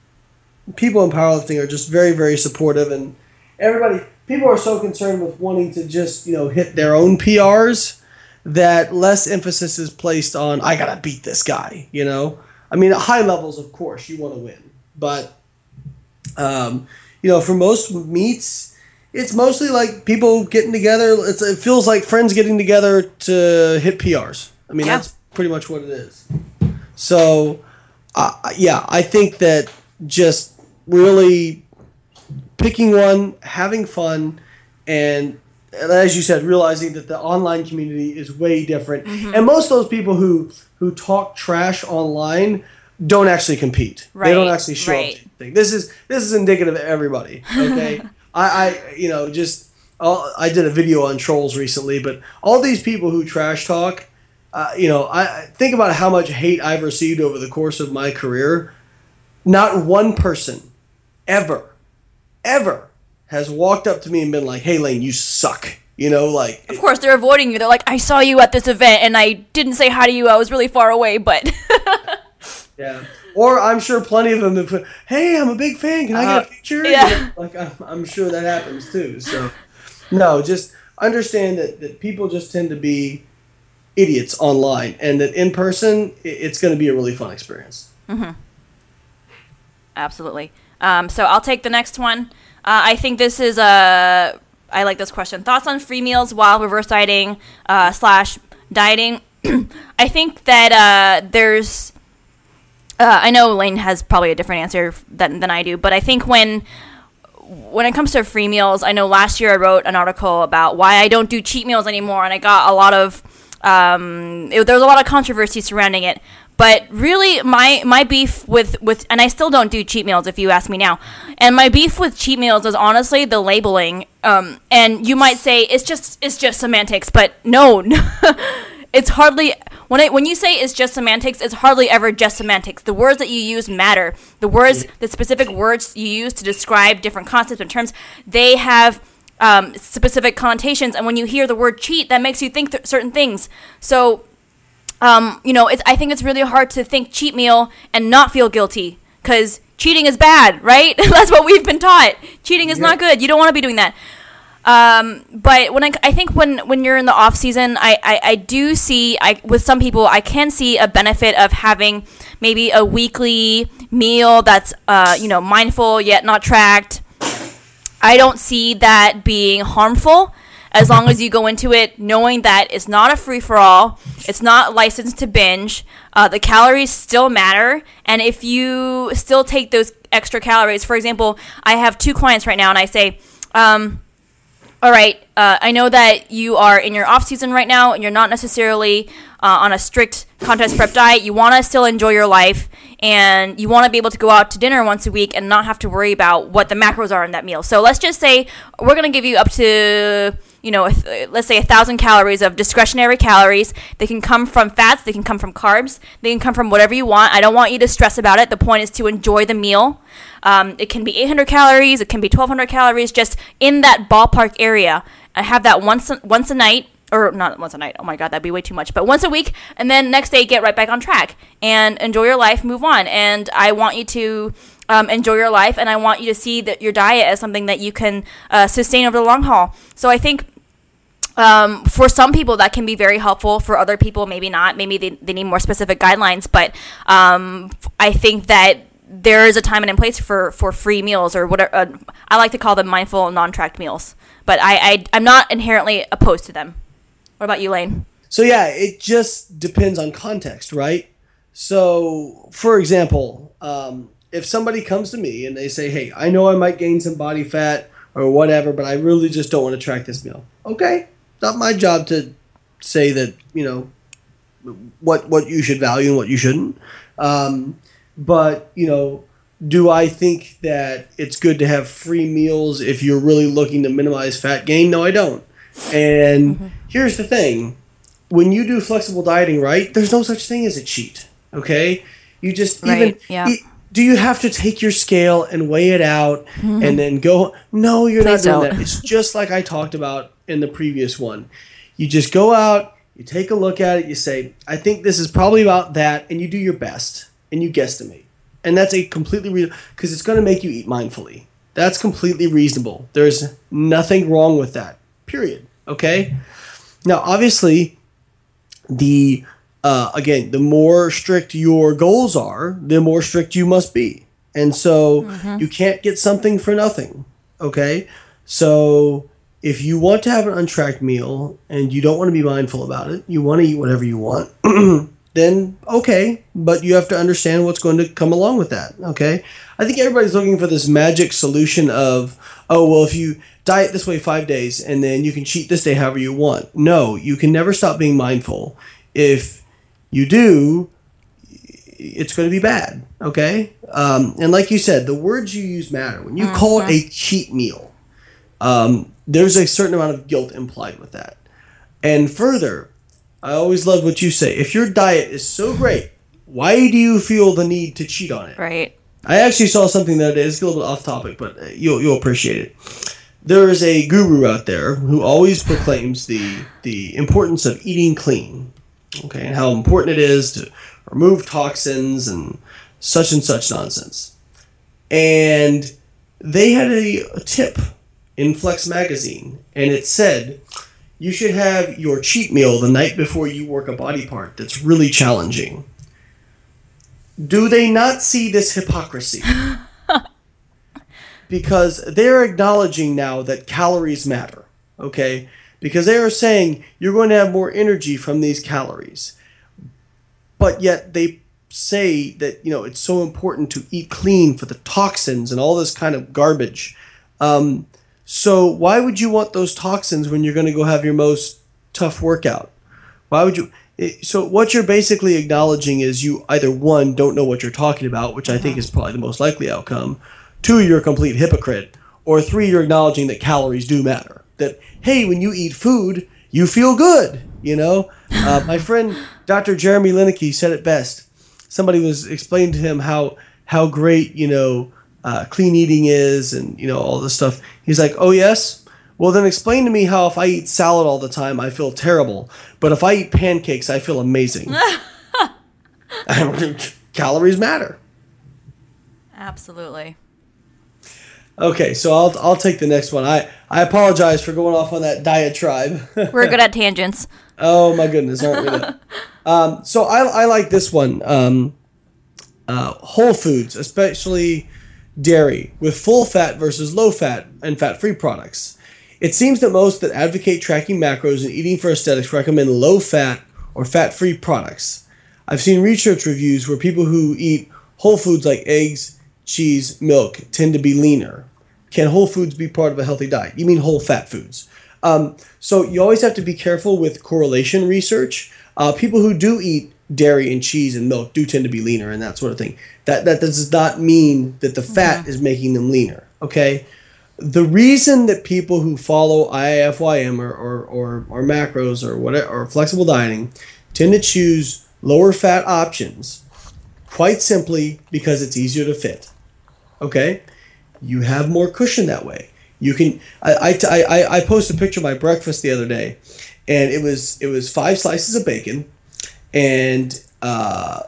people in powerlifting are just very, very supportive, and everybody, people are so concerned with wanting to just, you know, hit their own P Rs that less emphasis is placed on, I gotta beat this guy, you know? I mean, at high levels, of course, you want to win. But, um, you know, for most meets, it's mostly like people getting together. It's, it feels like friends getting together to hit P Rs. I mean, yeah. That's pretty much what it is. So, uh, yeah, I think that just really picking one, having fun, and And as you said, realizing that the online community is way different. Mm-hmm. And most of those people who who talk trash online don't actually compete. Right. They don't actually show right. up to anything. This is this is indicative of everybody. Okay. I, I you know, just I'll, I did a video on trolls recently, but all these people who trash talk, uh, you know, I think about how much hate I've received over the course of my career. Not one person ever, ever has walked up to me and been like, hey, Lane, you suck. You know, like... Of course, they're avoiding you. They're like, I saw you at this event, and I didn't say hi to you. I was really far away, but... yeah. Or I'm sure plenty of them have put, hey, I'm a big fan. Can uh, I get a picture? Yeah. You know, like, I'm, I'm sure that happens, too. So, no, just understand that, that people just tend to be idiots online, and that in person, it's going to be a really fun experience. Mm-hmm. Absolutely. Um, so I'll take the next one. Uh, I think this is a, I like this question. Thoughts on free meals while reverse dieting uh, slash dieting. I think that uh, there's, uh, I know Lane has probably a different answer than, than I do, but I think when when it comes to free meals, I know last year I wrote an article about why I don't do cheat meals anymore, and I got a lot of, um, it, there was a lot of controversy surrounding it. But really, my my beef with, with, and I still don't do cheat meals if you ask me now. And my beef with cheat meals is honestly the labeling. Um, and you might say it's just it's just semantics, but no, it's hardly. When I, when you say it's just semantics, it's hardly ever just semantics. The words that you use matter. The words, the specific words you use to describe different concepts and terms, they have um, specific connotations. And when you hear the word cheat, that makes you think th- certain things. So, um, you know, it's, I think it's really hard to think cheat meal and not feel guilty, because cheating is bad, right? That's what we've been taught. Cheating is yeah. not good. You don't want to be doing that. Um, but when I, I think when, when you're in the off season, I, I, I do see, I, with some people, I can see a benefit of having maybe a weekly meal that's, uh, you know, mindful yet not tracked. I don't see that being harmful, as long as you go into it knowing that it's not a free for all. It's not licensed to binge. Uh, the calories still matter. And if you still take those extra calories, for example, I have two clients right now and I say, um, all right, uh, I know that you are in your off-season right now and you're not necessarily uh, on a strict contest prep diet. You want to still enjoy your life and you want to be able to go out to dinner once a week and not have to worry about what the macros are in that meal. So let's just say we're going to give you up to, you know, th- let's say one thousand calories of discretionary calories. They can come from fats. They can come from carbs. They can come from whatever you want. I don't want you to stress about it. The point is to enjoy the meal. Um, it can be eight hundred calories, it can be twelve hundred calories, just in that ballpark area. I have that once a, once a night, or not once a night, oh my God, that'd be way too much, but once a week, and then next day get right back on track and enjoy your life, move on. And I want you to um, enjoy your life, and I want you to see that your diet as something that you can uh, sustain over the long haul. So I think um, for some people that can be very helpful, for other people maybe not, maybe they, they need more specific guidelines, but um, I think that there is a time and place for, for free meals, or whatever. Uh, I like to call them mindful, non-tracked meals. But I, I, I'm not inherently opposed to them. What about you, Lane? So, yeah, it just depends on context, right? So, for example, um, if somebody comes to me and they say, hey, I know I might gain some body fat or whatever, but I really just don't want to track this meal. Okay, it's not my job to say that, you know, what, what you should value and what you shouldn't. Um But, you know, do I think that it's good to have free meals if you're really looking to minimize fat gain? No, I don't. And mm-hmm. here's the thing. When you do flexible dieting, right, there's no such thing as a cheat, okay? You just right. even yeah. – do you have to take your scale and weigh it out mm-hmm. and then go – no, you're Please not doing don't. that. It's just like I talked about in the previous one. You just go out, you take a look at it, you say, I think this is probably about that, and you do your best. And you guesstimate. And that's a completely reasonable, because it's going to make you eat mindfully. That's completely reasonable. There's nothing wrong with that, period. Okay? Now, obviously, the uh, again, the more strict your goals are, the more strict you must be. And so mm-hmm. you can't get something for nothing. Okay? So if you want to have an untracked meal and you don't want to be mindful about it, you want to eat whatever you want, then okay, but you have to understand what's going to come along with that, okay? I think everybody's looking for this magic solution of, oh, well, if you diet this way five days and then you can cheat this day however you want. No, you can never stop being mindful. If you do, it's going to be bad, okay? Um, and like you said, the words you use matter. When you mm-hmm. call it a cheat meal, um, there's a certain amount of guilt implied with that. And further, I always love what you say. If your diet is so great, why do you feel the need to cheat on it? Right. I actually saw something the other day. It's a little bit off topic, but you'll you'll appreciate it. There is a guru out there who always proclaims the the importance of eating clean, okay, and how important it is to remove toxins and such and such nonsense. And they had a, a tip in Flex magazine, and it said, you should have your cheat meal the night before you work a body part that's really challenging. Do they not see this hypocrisy? Because they're acknowledging now that calories matter, okay? Because they are saying you're going to have more energy from these calories. But yet they say that, you know, it's so important to eat clean for the toxins and all this kind of garbage. Um... So why would you want those toxins when you're going to go have your most tough workout? Why would you? So what you're basically acknowledging is you either, one, don't know what you're talking about, which I think is probably the most likely outcome. Two, you're a complete hypocrite. Or three, you're acknowledging that calories do matter. That, hey, when you eat food, you feel good, you know? Uh, my friend Doctor Jeremy Lineke said it best. Somebody was explaining to him how how great, you know, uh, clean eating is and, you know, all this stuff. He's like, oh, yes? Well, then explain to me how if I eat salad all the time, I feel terrible. But if I eat pancakes, I feel amazing. Calories matter. Absolutely. Okay, so I'll I'll take the next one. I, I apologize for going off on that diatribe. We're good at tangents. Oh, my goodness, aren't we? um, so I, I like this one. Um, uh, whole foods, especially dairy, with full-fat versus low-fat and fat-free products. It seems that most that advocate tracking macros and eating for aesthetics recommend low-fat or fat-free products. I've seen research reviews where people who eat whole foods like eggs, cheese, milk tend to be leaner. Can whole foods be part of a healthy diet? You mean whole fat foods. Um, so you always have to be careful with correlation research. Uh, people who do eat dairy and cheese and milk do tend to be leaner and that sort of thing. That, that does not mean that the fat yeah. is making them leaner, okay? The reason that people who follow I I F Y M or or, or, or macros or whatever, or flexible dieting tend to choose lower fat options, quite simply because it's easier to fit. Okay? You have more cushion that way. You can. I, I, I, I posted a picture of my breakfast the other day, and it was it was five slices of bacon, and uh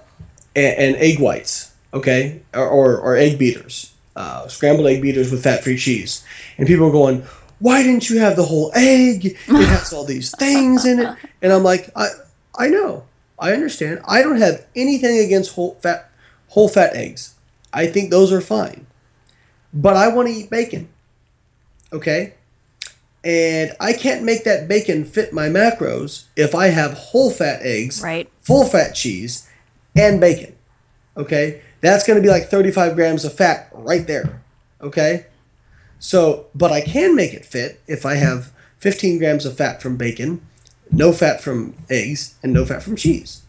and, and egg whites. Okay, or or, or egg beaters. Uh, scrambled egg beaters with fat-free cheese. And people are going, why didn't you have the whole egg? It has all these things in it. And I'm like, I I know. I understand. I don't have anything against whole fat, whole fat eggs. I think those are fine. But I want to eat bacon. Okay? And I can't make that bacon fit my macros if I have whole fat eggs, right. full fat cheese, and bacon. Okay? That's going to be like thirty-five grams of fat right there, okay? So, but I can make it fit if I have fifteen grams of fat from bacon, no fat from eggs, and no fat from cheese.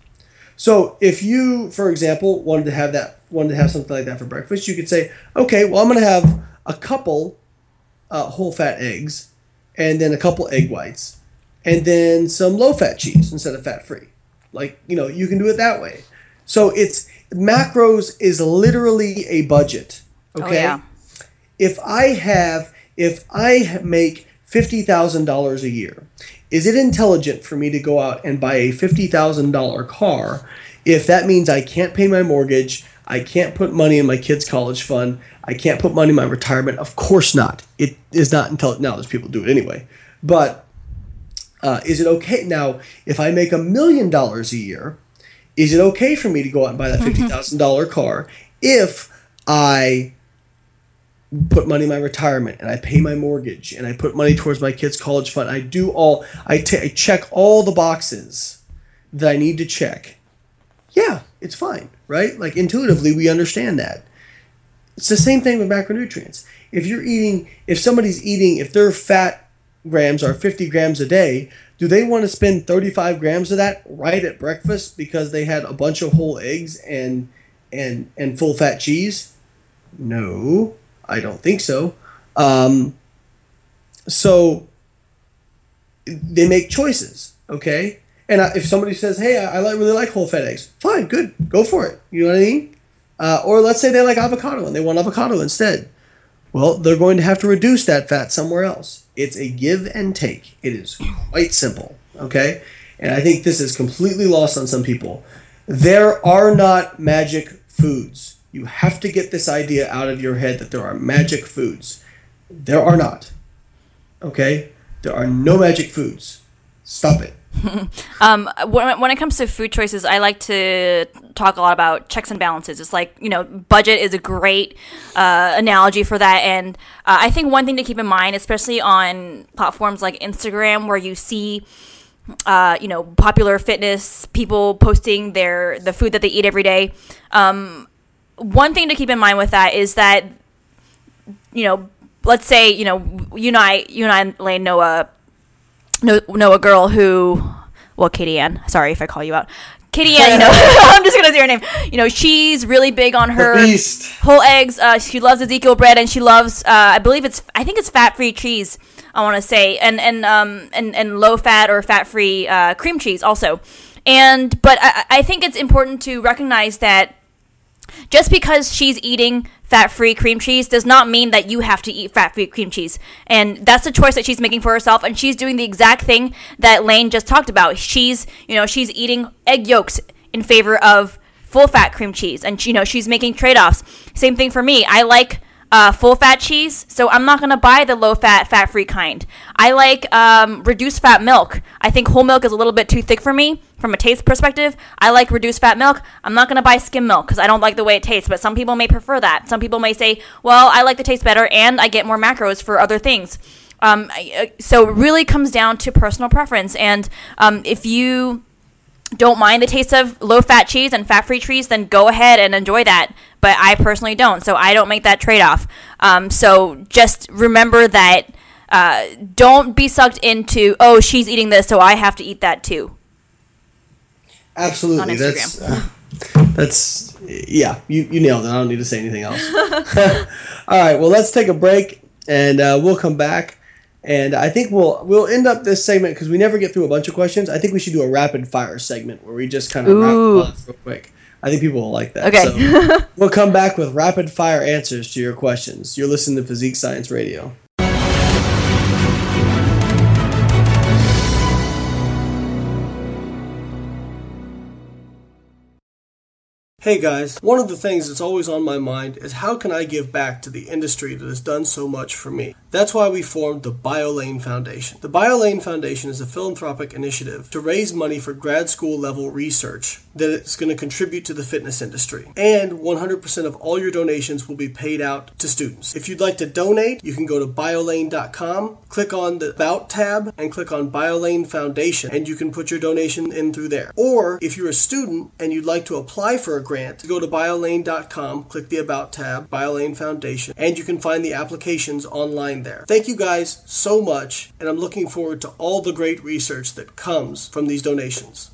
So if you, for example, wanted to have that, wanted to have something like that for breakfast, you could say, okay, well, I'm going to have a couple uh, whole fat eggs and then a couple egg whites and then some low-fat cheese instead of fat-free. Like, you know, you can do it that way. So it's macros is literally a budget. Okay. Oh, yeah. If I have, if I make fifty thousand dollars a year, is it intelligent for me to go out and buy a fifty thousand dollars car if that means I can't pay my mortgage, I can't put money in my kids' college fund, I can't put money in my retirement? Of course not. It is not intelligent. Now, there's people who do it anyway. But uh, is it okay? Now, if I make a million dollars a year, is it okay for me to go out and buy that fifty thousand dollars car if I put money in my retirement and I pay my mortgage and I put money towards my kids' college fund? I do all I, t- I check all the boxes that I need to check. Yeah, it's fine, right? Like intuitively, we understand that. It's the same thing with macronutrients. If you're eating, if somebody's eating, if their fat grams are fifty grams a day, do they want to spend thirty-five grams of that right at breakfast because they had a bunch of whole eggs and and and full fat cheese? No, I don't think so. Um, so they make choices, okay? And I, if somebody says, hey, I, I really like whole fat eggs, fine, good, go for it. You know what I mean? Uh, or let's say they like avocado and they want avocado instead. Well, they're going to have to reduce that fat somewhere else. It's a give and take. It is quite simple, okay? And I think this is completely lost on some people. There are not magic foods. You have to get this idea out of your head that there are magic foods. There are not, okay? There are no magic foods. Stop it. um, when, when it comes to food choices, I like to talk a lot about checks and balances. It's like, you know, budget is a great uh, analogy for that. And uh, I think one thing to keep in mind, especially on platforms like Instagram, where you see, uh, you know, popular fitness people posting their the food that they eat every day. Um, one thing to keep in mind with that is that, you know, let's say, you know, you and I, you and I, Lane, know a, know, know a girl who well, Katie Ann, sorry if I call you out. Katie Ann, you know, I'm just going to say her name. You know, she's really big on her whole eggs. Uh, she loves Ezekiel bread, and she loves, uh, I believe it's, I think it's fat-free cheese, I want to say, and and um and, and low-fat or fat-free uh, cream cheese also. And but I, I think it's important to recognize that just because she's eating fat-free cream cheese does not mean that you have to eat fat-free cream cheese. And that's a choice that she's making for herself, and she's doing the exact thing that Lane just talked about. She's, you know, she's eating egg yolks in favor of full-fat cream cheese, and, you know, she's making trade-offs. Same thing for me. I like uh, full-fat cheese, so I'm not going to buy the low-fat, fat-free kind. I like um, reduced-fat milk. I think whole milk is a little bit too thick for me. From a taste perspective, I like reduced fat milk. I'm not going to buy skim milk because I don't like the way it tastes, but some people may prefer that. Some people may say, well, I like the taste better and I get more macros for other things. Um, so it really comes down to personal preference. And um, if you don't mind the taste of low-fat cheese and fat-free cheese, then go ahead and enjoy that. But I personally don't, so I don't make that trade-off. Um, so just remember that uh, don't be sucked into, oh, she's eating this, so I have to eat that too. Absolutely. That's uh, that's yeah. You you nailed it. I don't need to say anything else. All right. Well, let's take a break, and uh, we'll come back. And I think we'll we'll end up this segment because we never get through a bunch of questions. I think we should do a rapid fire segment where we just kind of wrap up real quick. I think people will like that. Okay. So we'll come back with rapid fire answers to your questions. You're listening to Physique Science Radio. Hey guys, one of the things that's always on my mind is how can I give back to the industry that has done so much for me? That's why we formed the BioLayne Foundation. The BioLayne Foundation is a philanthropic initiative to raise money for grad school level research that is going to contribute to the fitness industry. And one hundred percent of all your donations will be paid out to students. If you'd like to donate, you can go to bio layne dot com, click on the About tab, and click on BioLayne Foundation, and you can put your donation in through there. Or if you're a student and you'd like to apply for a grant, go to bio layne dot com, click the About tab, BioLayne Foundation, and you can find the applications online there. Thank you guys so much, and I'm looking forward to all the great research that comes from these donations.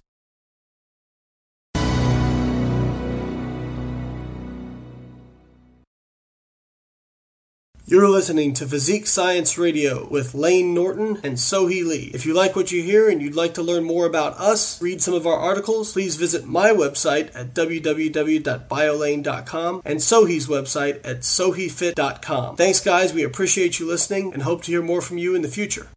You're listening to Physique Science Radio with Lane Norton and Sohee Lee. If you like what you hear and you'd like to learn more about us, read some of our articles, please visit my website at w w w dot bio layne dot com and Sohee's website at sohee fit dot com. Thanks, guys. We appreciate you listening and hope to hear more from you in the future.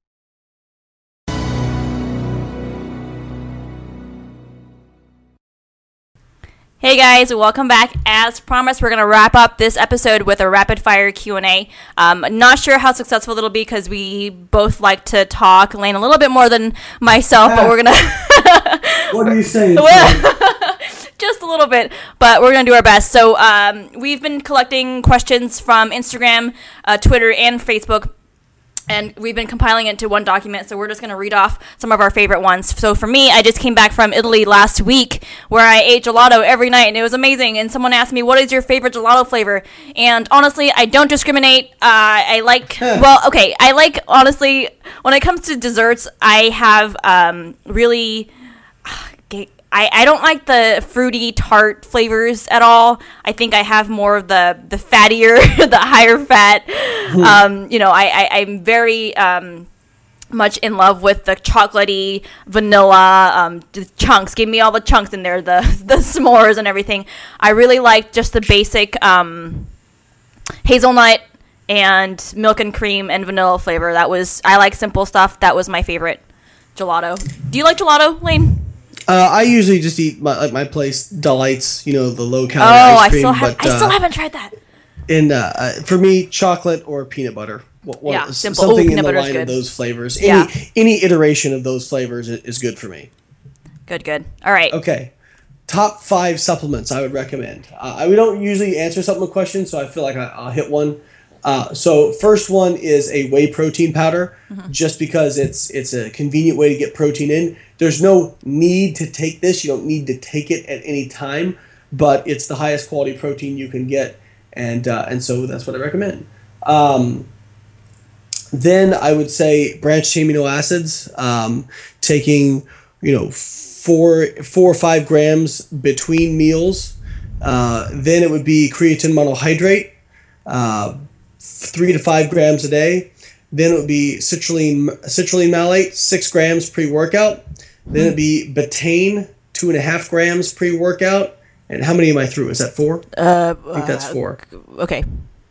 Hey guys, welcome back. As promised, we're going to wrap up this episode with a rapid-fire Q and A. Um, not sure how successful it'll be because we both like to talk, Lane a little bit more than myself, ah. but we're going to... What are you saying? Just a little bit, but we're going to do our best. So um, we've been collecting questions from Instagram, uh, Twitter, and Facebook. And we've been compiling it into one document, so we're just going to read off some of our favorite ones. So for me, I just came back from Italy last week where I ate gelato every night, and it was amazing. And someone asked me, what is your favorite gelato flavor? And honestly, I don't discriminate. Uh, I like, well, okay, I like, honestly, when it comes to desserts, I have um, really... I, I don't like the fruity tart flavors at all. I think I have more of the, the fattier, the higher fat. Um, you know, I, I, I'm very um, much in love with the chocolatey, vanilla, um, the chunks. Give me all the chunks in there, the, the s'mores and everything. I really like just the basic um, hazelnut and milk and cream and vanilla flavor. That was I like simple stuff. That was my favorite gelato. Do you like gelato, Lane? Uh, I usually just eat my like my place delights, you know, the low calorie oh, ice cream. Oh, I still have, but, uh, I still haven't tried that. And uh, uh, for me, chocolate or peanut butter. What, what, yeah, simple. Something Ooh, in the line good. Of those flavors. Any yeah. any iteration of those flavors is good for me. Good, good. All right. Okay. Top five supplements I would recommend. Uh, I we don't usually answer supplement questions, so I feel like I, I'll hit one. Uh, so first one is a whey protein powder, mm-hmm. just because it's it's a convenient way to get protein in. There's no need to take this. You don't need to take it at any time, but it's the highest quality protein you can get, and uh, and so that's what I recommend. Um, then I would say branched amino acids, um, taking you know, four, four or five grams between meals. Uh, then it would be creatine monohydrate, uh, three to five grams a day. Then it would be citrulline, citrulline malate, six grams pre-workout. Then it'd be betaine, two and a half grams pre-workout. And how many am I through? Is that four? Uh, I think that's four. Okay.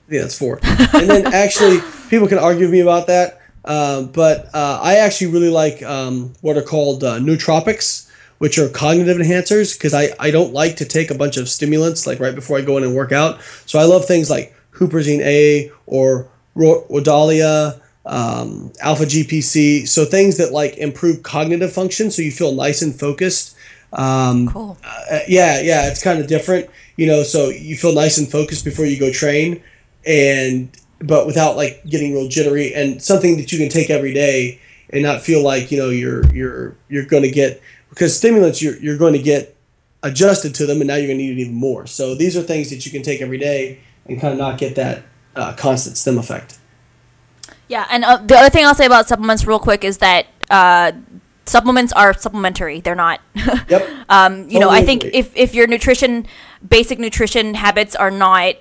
Yeah, that's four. And then actually, people can argue with me about that. Uh, but uh, I actually really like um, what are called uh, nootropics, which are cognitive enhancers, because I, I don't like to take a bunch of stimulants like right before I go in and work out. So I love things like huperzine A or Rodalia, um, alpha G P C. So things that like improve cognitive function so you feel nice and focused. Um, cool. Uh, yeah, yeah, it's kind of different, you know, so you feel nice and focused before you go train, and but without like getting real jittery, and something that you can take every day and not feel like, you know, you're you're you're going to get, because stimulants, you're you're going to get adjusted to them, and now you're going to need it even more. So these are things that you can take every day and kind of not get that uh, constant stim effect. Yeah, and uh, the other thing I'll say about supplements real quick is that uh, supplements are supplementary. They're not. Yep. um, you totally know, I think agree. if if your nutrition, basic nutrition habits are not,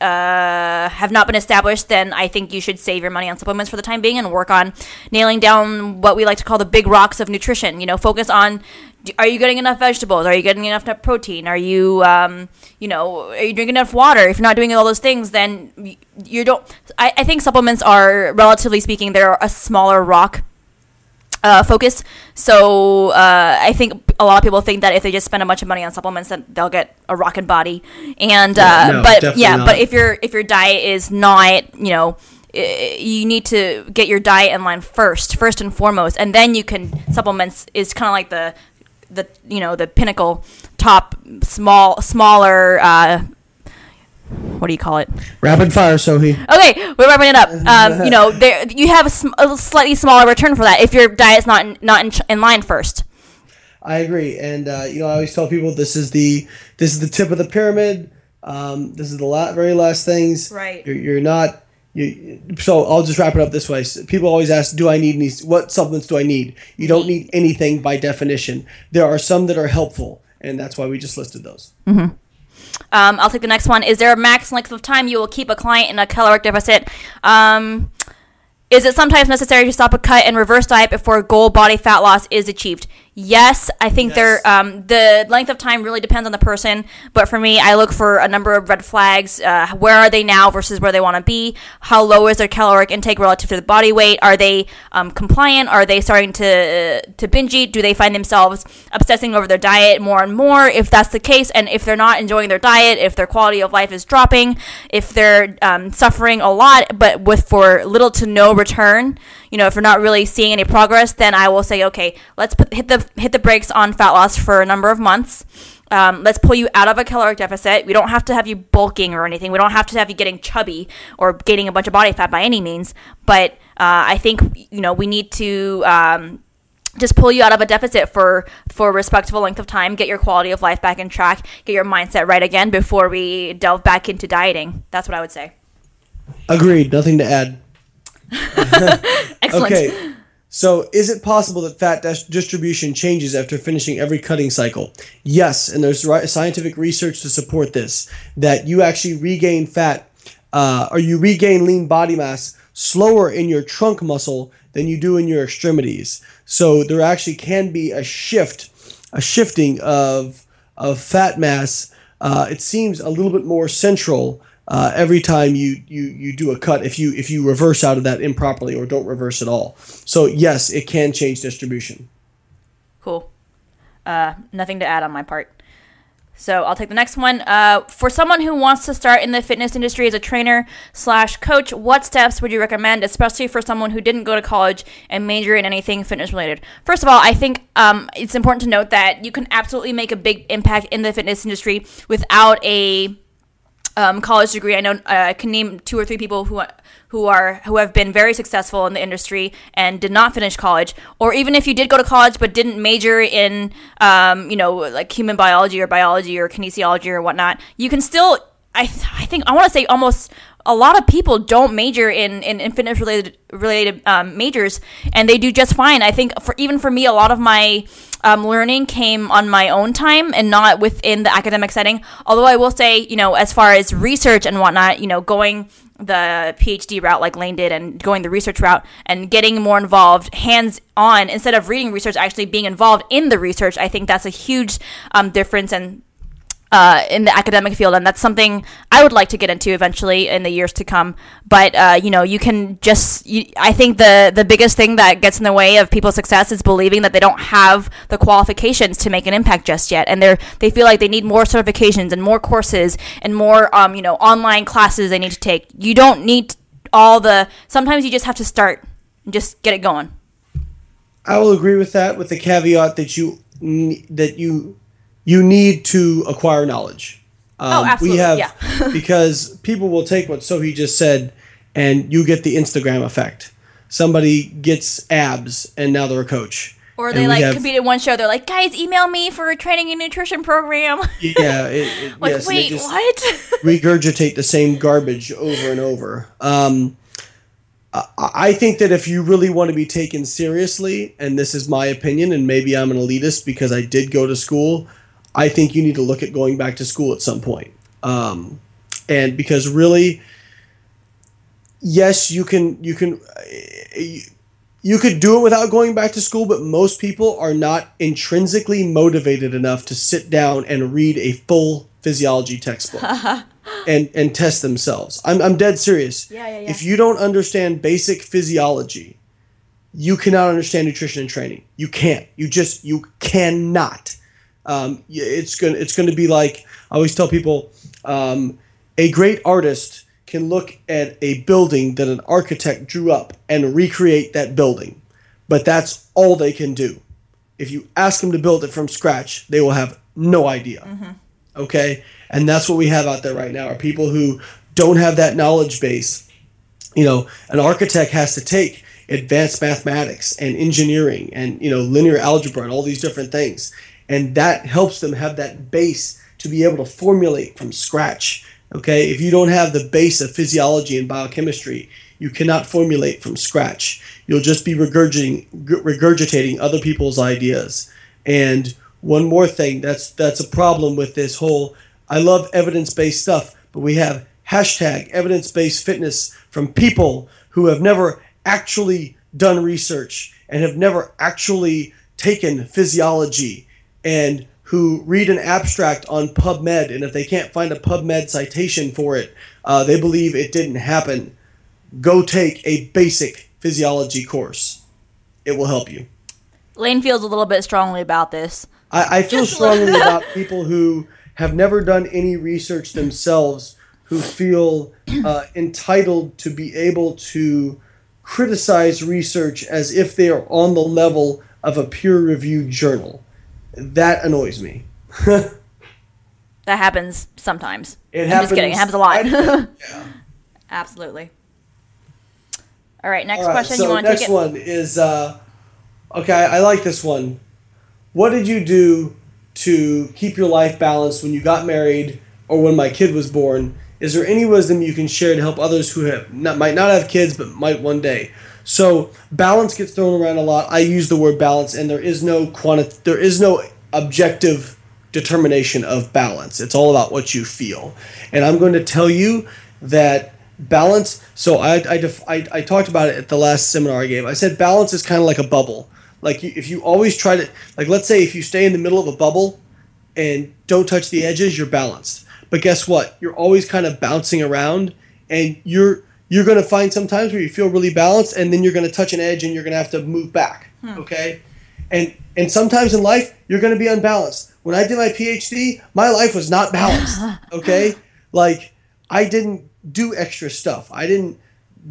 uh, have not been established, then I think you should save your money on supplements for the time being and work on nailing down what we like to call the big rocks of nutrition. You know, focus on, are you getting enough vegetables? Are you getting enough protein? Are you, um, you know, are you drinking enough water? If you're not doing all those things, then you don't, I, I think supplements are, relatively speaking, they're a smaller rock uh, focus. So uh, I think a lot of people think that if they just spend a bunch of money on supplements, that they'll get a rockin' body. And, uh, no, but yeah, not. But if your, if your diet is not, you know, you need to get your diet in line first, first and foremost, and then you can, supplements is kind of like the, the you know the pinnacle top small smaller uh what do you call it rapid fire Sohee. Okay, we're wrapping it up. Um you know, there you have a, sm- a slightly smaller return for that if your diet's not in, not in, in line first. I agree. And uh you know, I always tell people this is the this is the tip of the pyramid. Um this is the la- very last things, right? You're, you're not You, so I'll just wrap it up this way. People always ask, do I need any, what supplements do I need? You don't need anything by definition. There are some that are helpful, and that's why we just listed those. Mm-hmm. Um, I'll take the next one. Is there a max length of time you will keep a client in a caloric deficit? Um, is it sometimes necessary to stop a cut and reverse diet before goal body fat loss is achieved? Yes, I think yes. There, um, the length of time really depends on the person. But for me, I look for a number of red flags. Uh, where are they now versus where they want to be? How low is their caloric intake relative to the body weight? Are they um, compliant? Are they starting to to binge eat? Do they find themselves obsessing over their diet more and more? If that's the case, and if they're not enjoying their diet, if their quality of life is dropping, if they're um, suffering a lot, but with for little to no return, you know, if you're not really seeing any progress, then I will say, okay, let's put, hit the hit the brakes on fat loss for a number of months. Um, let's pull you out of a caloric deficit. We don't have to have you bulking or anything. We don't have to have you getting chubby or gaining a bunch of body fat by any means. But uh, I think, you know, we need to um, just pull you out of a deficit for, for a respectable length of time, get your quality of life back in track, get your mindset right again before we delve back into dieting. That's what I would say. Agreed. Nothing to add. Excellent. Okay. So is it possible that fat distribution changes after finishing every cutting cycle? Yes, and there's scientific research to support this, that you actually regain fat uh, or you regain lean body mass slower in your trunk muscle than you do in your extremities. So there actually can be a shift, a shifting of, of fat mass. Uh, it seems a little bit more central Uh, every time you, you, you do a cut, if you if you reverse out of that improperly or don't reverse at all. So yes, it can change distribution. Cool. Uh, nothing to add on my part. So I'll take the next one. Uh, for someone who wants to start in the fitness industry as a trainer slash coach, what steps would you recommend, especially for someone who didn't go to college and major in anything fitness related? First of all, I think um, it's important to note that you can absolutely make a big impact in the fitness industry without a Um, college degree. I know uh, I can name two or three people who who are who have been very successful in the industry and did not finish college. Or even if you did go to college but didn't major in um, you know, like human biology or biology or kinesiology or whatnot, you can still. I th- I think I want to say almost a lot of people don't major in in, in fitness related related um, majors, and they do just fine. I think for even for me, a lot of my um, learning came on my own time and not within the academic setting. Although I will say, you know, as far as research and whatnot, you know, going the PhD route like Lane did and going the research route and getting more involved hands-on instead of reading research, actually being involved in the research, I think that's a huge um, difference and Uh, in the academic field, and that's something I would like to get into eventually in the years to come. But uh, you know, you can just you, I think the the biggest thing that gets in the way of people's success is believing that they don't have the qualifications to make an impact just yet, and they're they feel like they need more certifications and more courses and more um, you know online classes they need to take. You don't need all the. Sometimes you just have to start and just get it going. I will agree with that, with the caveat that you that you. You need to acquire knowledge. Um, oh, absolutely, we have, yeah. Because people will take what Sohee just said, and you get the Instagram effect. Somebody gets abs, and now they're a coach. Or they like have, compete in one show. They're like, guys, email me for a training and nutrition program. Yeah. It, it, like, yes, wait, what? Regurgitate the same garbage over and over. Um, I think that if you really want to be taken seriously, and this is my opinion, and maybe I'm an elitist because I did go to school, I think you need to look at going back to school at some point. Um, and because really, yes, you can, you can, you could do it without going back to school, but most people are not intrinsically motivated enough to sit down and read a full physiology textbook and, and test themselves. I'm, I'm dead serious. Yeah, yeah, yeah. If you don't understand basic physiology, you cannot understand nutrition and training. You can't, you just, you cannot. Um, it's gonna it's gonna be like I always tell people, um, a great artist can look at a building that an architect drew up and recreate that building, but that's all they can do. If you ask them to build it from scratch, they will have no idea. Mm-hmm. Okay, and that's what we have out there right now are people who don't have that knowledge base. You know, an architect has to take advanced mathematics and engineering and you know linear algebra and all these different things. And that helps them have that base to be able to formulate from scratch. Okay, if you don't have the base of physiology and biochemistry, you cannot formulate from scratch. You'll just be regurgitating, regurgitating other people's ideas. And one more thing, that's that's a problem with this whole. I love evidence-based stuff, but we have hashtag evidence-based fitness from people who have never actually done research and have never actually taken physiology. And who read an abstract on PubMed, and if they can't find a PubMed citation for it, uh, they believe it didn't happen. Go take a basic physiology course. It will help you. Lane feels a little bit strongly about this. I, I feel Just strongly about people who have never done any research themselves, who feel uh, entitled to be able to criticize research as if they are on the level of a peer-reviewed journal. That annoys me. That happens sometimes. It I'm happens. Just kidding. It happens a lot. Yeah. Absolutely. All right. Next All right, question. So you want to take it? Next one is uh, okay. I like this one. What did you do to keep your life balanced when you got married or when my kid was born? Is there any wisdom you can share to help others who have not, might not have kids but might one day? So balance gets thrown around a lot. I use the word balance, and there is no quanti- there is no objective determination of balance. It's all about what you feel. And I'm going to tell you that balance, so I, I, def- I, I talked about it at the last seminar I gave. I said balance is kind of like a bubble. Like if you always try to, like let's say if you stay in the middle of a bubble and don't touch the edges, you're balanced. But guess what? You're always kind of bouncing around, and you're You're going to find sometimes where you feel really balanced, and then you're going to touch an edge and you're going to have to move back, hmm. okay? And and sometimes in life, you're going to be unbalanced. When I did my PhD, my life was not balanced, okay? Like, I didn't do extra stuff. I didn't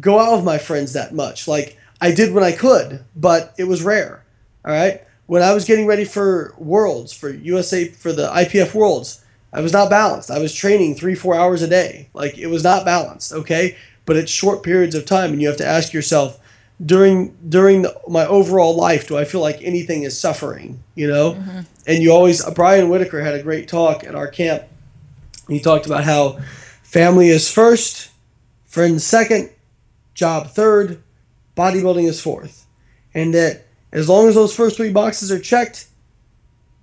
go out with my friends that much. Like, I did when I could, but it was rare, all right? When I was getting ready for Worlds, for U S A, for the I P F Worlds, I was not balanced. I was training three, four hours a day. Like, it was not balanced, okay? But it's short periods of time, and you have to ask yourself, during during the, my overall life, do I feel like anything is suffering? You know, mm-hmm. And you always. Uh, Brian Whitaker had a great talk at our camp. He talked about how family is first, friends second, job third, bodybuilding is fourth, and that as long as those first three boxes are checked,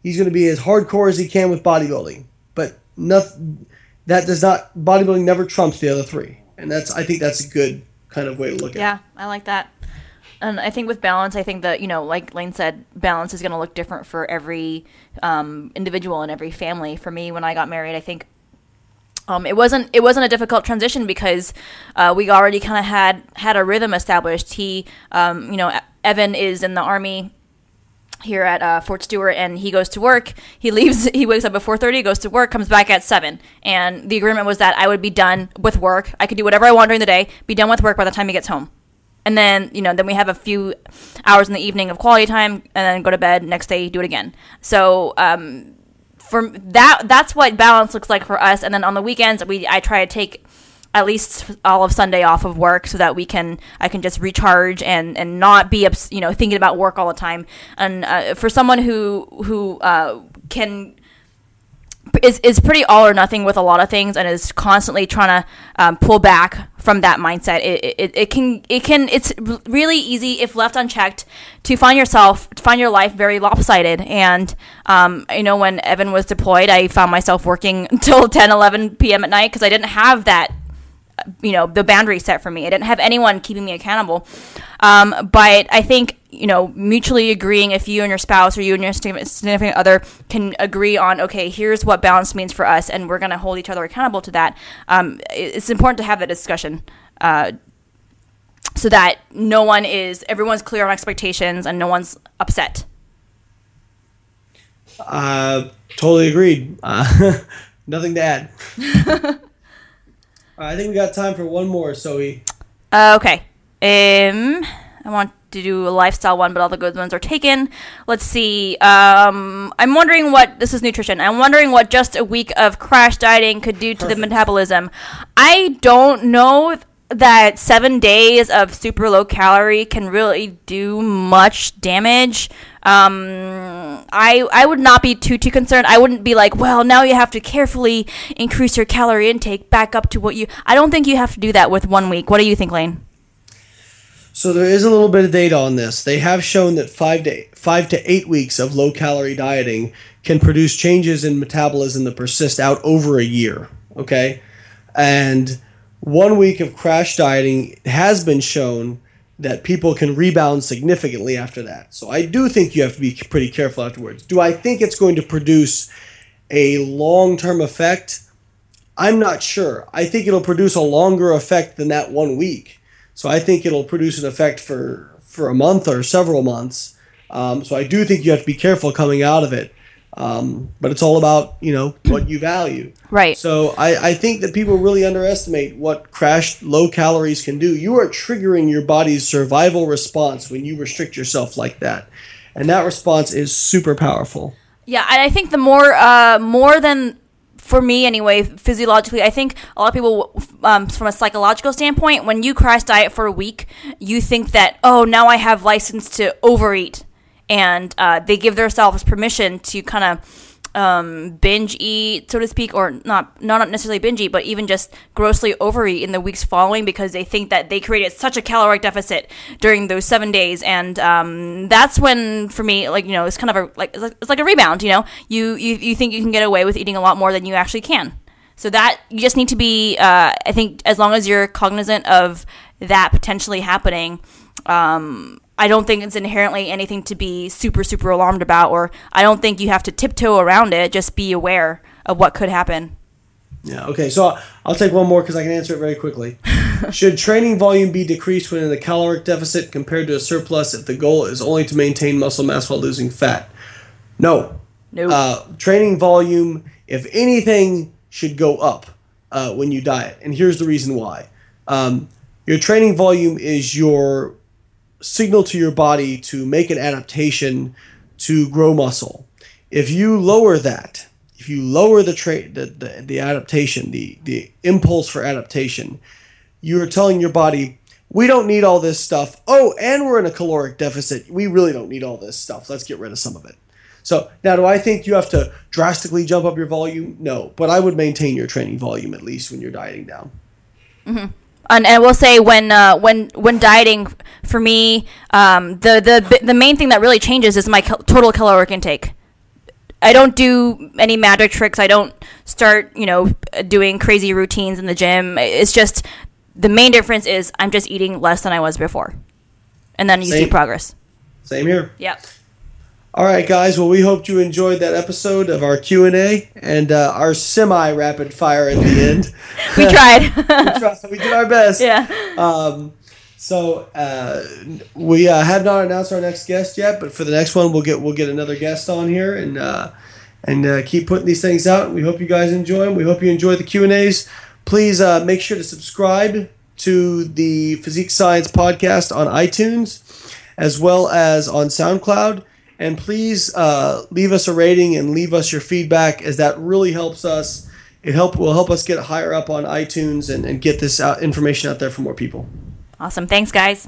he's going to be as hardcore as he can with bodybuilding. But nothing, that does not, bodybuilding never trumps the other three. And that's, I think that's a good kind of way to look at it. Yeah, I like that. And I think with balance, I think that, you know, like Lane said, balance is going to look different for every um, individual and every family. For me, when I got married, I think um, it wasn't it wasn't a difficult transition because uh, we already kind of had had a rhythm established. He, um, you know, Evan is in the Army here at uh, Fort Stewart, and he goes to work. He leaves. He wakes up at four thirty, goes to work, comes back at seven. And the agreement was that I would be done with work. I could do whatever I want during the day, be done with work by the time he gets home. And then, you know, then we have a few hours in the evening of quality time and then go to bed. Next day, do it again. So um, for that, that's what balance looks like for us. And then on the weekends, we I try to take at least all of Sunday off of work so that we can I can just recharge and, and not be, you know, thinking about work all the time. And uh, for someone who, who uh, can... is is pretty all or nothing with a lot of things and is constantly trying to um, pull back from that mindset. It, it it can it can it's really easy if left unchecked to find yourself to find your life very lopsided. And um, you know, when Evan was deployed, I found myself working until ten, eleven p.m. at night because I didn't have that, you know, the boundary set for me. I didn't have anyone keeping me accountable. Um, but I think, you know, mutually agreeing, if you and your spouse or you and your significant other can agree on, okay, here's what balance means for us, and we're going to hold each other accountable to that. Um, it's important to have that discussion uh, so that no one is, everyone's clear on expectations and no one's upset. Uh, totally agreed. Uh, nothing to add. uh, I think we got time for one more, Sohee. Uh, okay. Um, I want to do a lifestyle one, but all the good ones are taken. Let's see. Um, I'm wondering what, this is nutrition. I'm wondering what just a week of crash dieting could do to Perfect. the metabolism. I don't know that seven days of super low calorie can really do much damage. Um, I I would not be too, too concerned. I wouldn't be like, well, now you have to carefully increase your calorie intake back up to what you, I don't think you have to do that with one week. What do you think, Lane? So there is a little bit of data on this. They have shown that five to, five to eight weeks of low-calorie dieting can produce changes in metabolism that persist out over a year, okay? And one week of crash dieting has been shown that people can rebound significantly after that. So I do think you have to be pretty careful afterwards. Do I think it's going to produce a long-term effect? I'm not sure. I think it'll produce a longer effect than that one week. So I think it'll produce an effect for, for a month or several months. Um, so I do think you have to be careful coming out of it. Um, but it's all about, you know, what you value. Right. So I, I think that people really underestimate what crash low calories can do. You are triggering your body's survival response when you restrict yourself like that. And that response is super powerful. Yeah, and I think the more uh, more than... for me anyway, physiologically, I think a lot of people, um, from a psychological standpoint, when you crash diet for a week, you think that, oh, now I have license to overeat. And uh, they give themselves permission to kind of um, binge eat, so to speak, or not not necessarily binge eat, but even just grossly overeat in the weeks following because they think that they created such a caloric deficit during those seven days. And um, that's when, for me, like, you know, it's kind of a, like, it's like a rebound, you know, you, you, you think you can get away with eating a lot more than you actually can. So that you just need to be, uh, I think, as long as you're cognizant of that potentially happening, um, I don't think it's inherently anything to be super, super alarmed about, or I don't think you have to tiptoe around it. Just be aware of what could happen. Yeah, okay. So I'll take one more because I can answer it very quickly. Should training volume be decreased when in a caloric deficit compared to a surplus if the goal is only to maintain muscle mass while losing fat? No. No. Nope. Uh, training volume, if anything, should go up uh, when you diet. And here's the reason why. Um, your training volume is your signal to your body to make an adaptation to grow muscle. If you lower that, if you lower the tra- the, the the adaptation, the the impulse for adaptation, you're telling your body, we don't need all this stuff. Oh, and we're in a caloric deficit. We really don't need all this stuff. Let's get rid of some of it. So now, do I think you have to drastically jump up your volume? No, but I would maintain your training volume at least when you're dieting down. Mm-hmm. And I will say when uh, when when dieting, for me, um, the, the the main thing that really changes is my cal- total caloric intake. I don't do any magic tricks. I don't start, you know, doing crazy routines in the gym. It's just the main difference is I'm just eating less than I was before. And then you Same. see progress. Same here. Yeah. All right, guys. Well, we hope you enjoyed that episode of our Q and A and uh, our semi-rapid fire at the end. we tried. we tried. We did our best. Yeah. Um, so uh, we uh, have not announced our next guest yet, but for the next one, we'll get we'll get another guest on here and uh, and uh, keep putting these things out. We hope you guys enjoy them. We hope you enjoy the Q and A's. Please uh, make sure to subscribe to the Physique Science podcast on iTunes as well as on SoundCloud. And please uh, leave us a rating and leave us your feedback, as that really helps us. It help will help us get higher up on iTunes and, and get this out, information out there for more people. Awesome. Thanks, guys.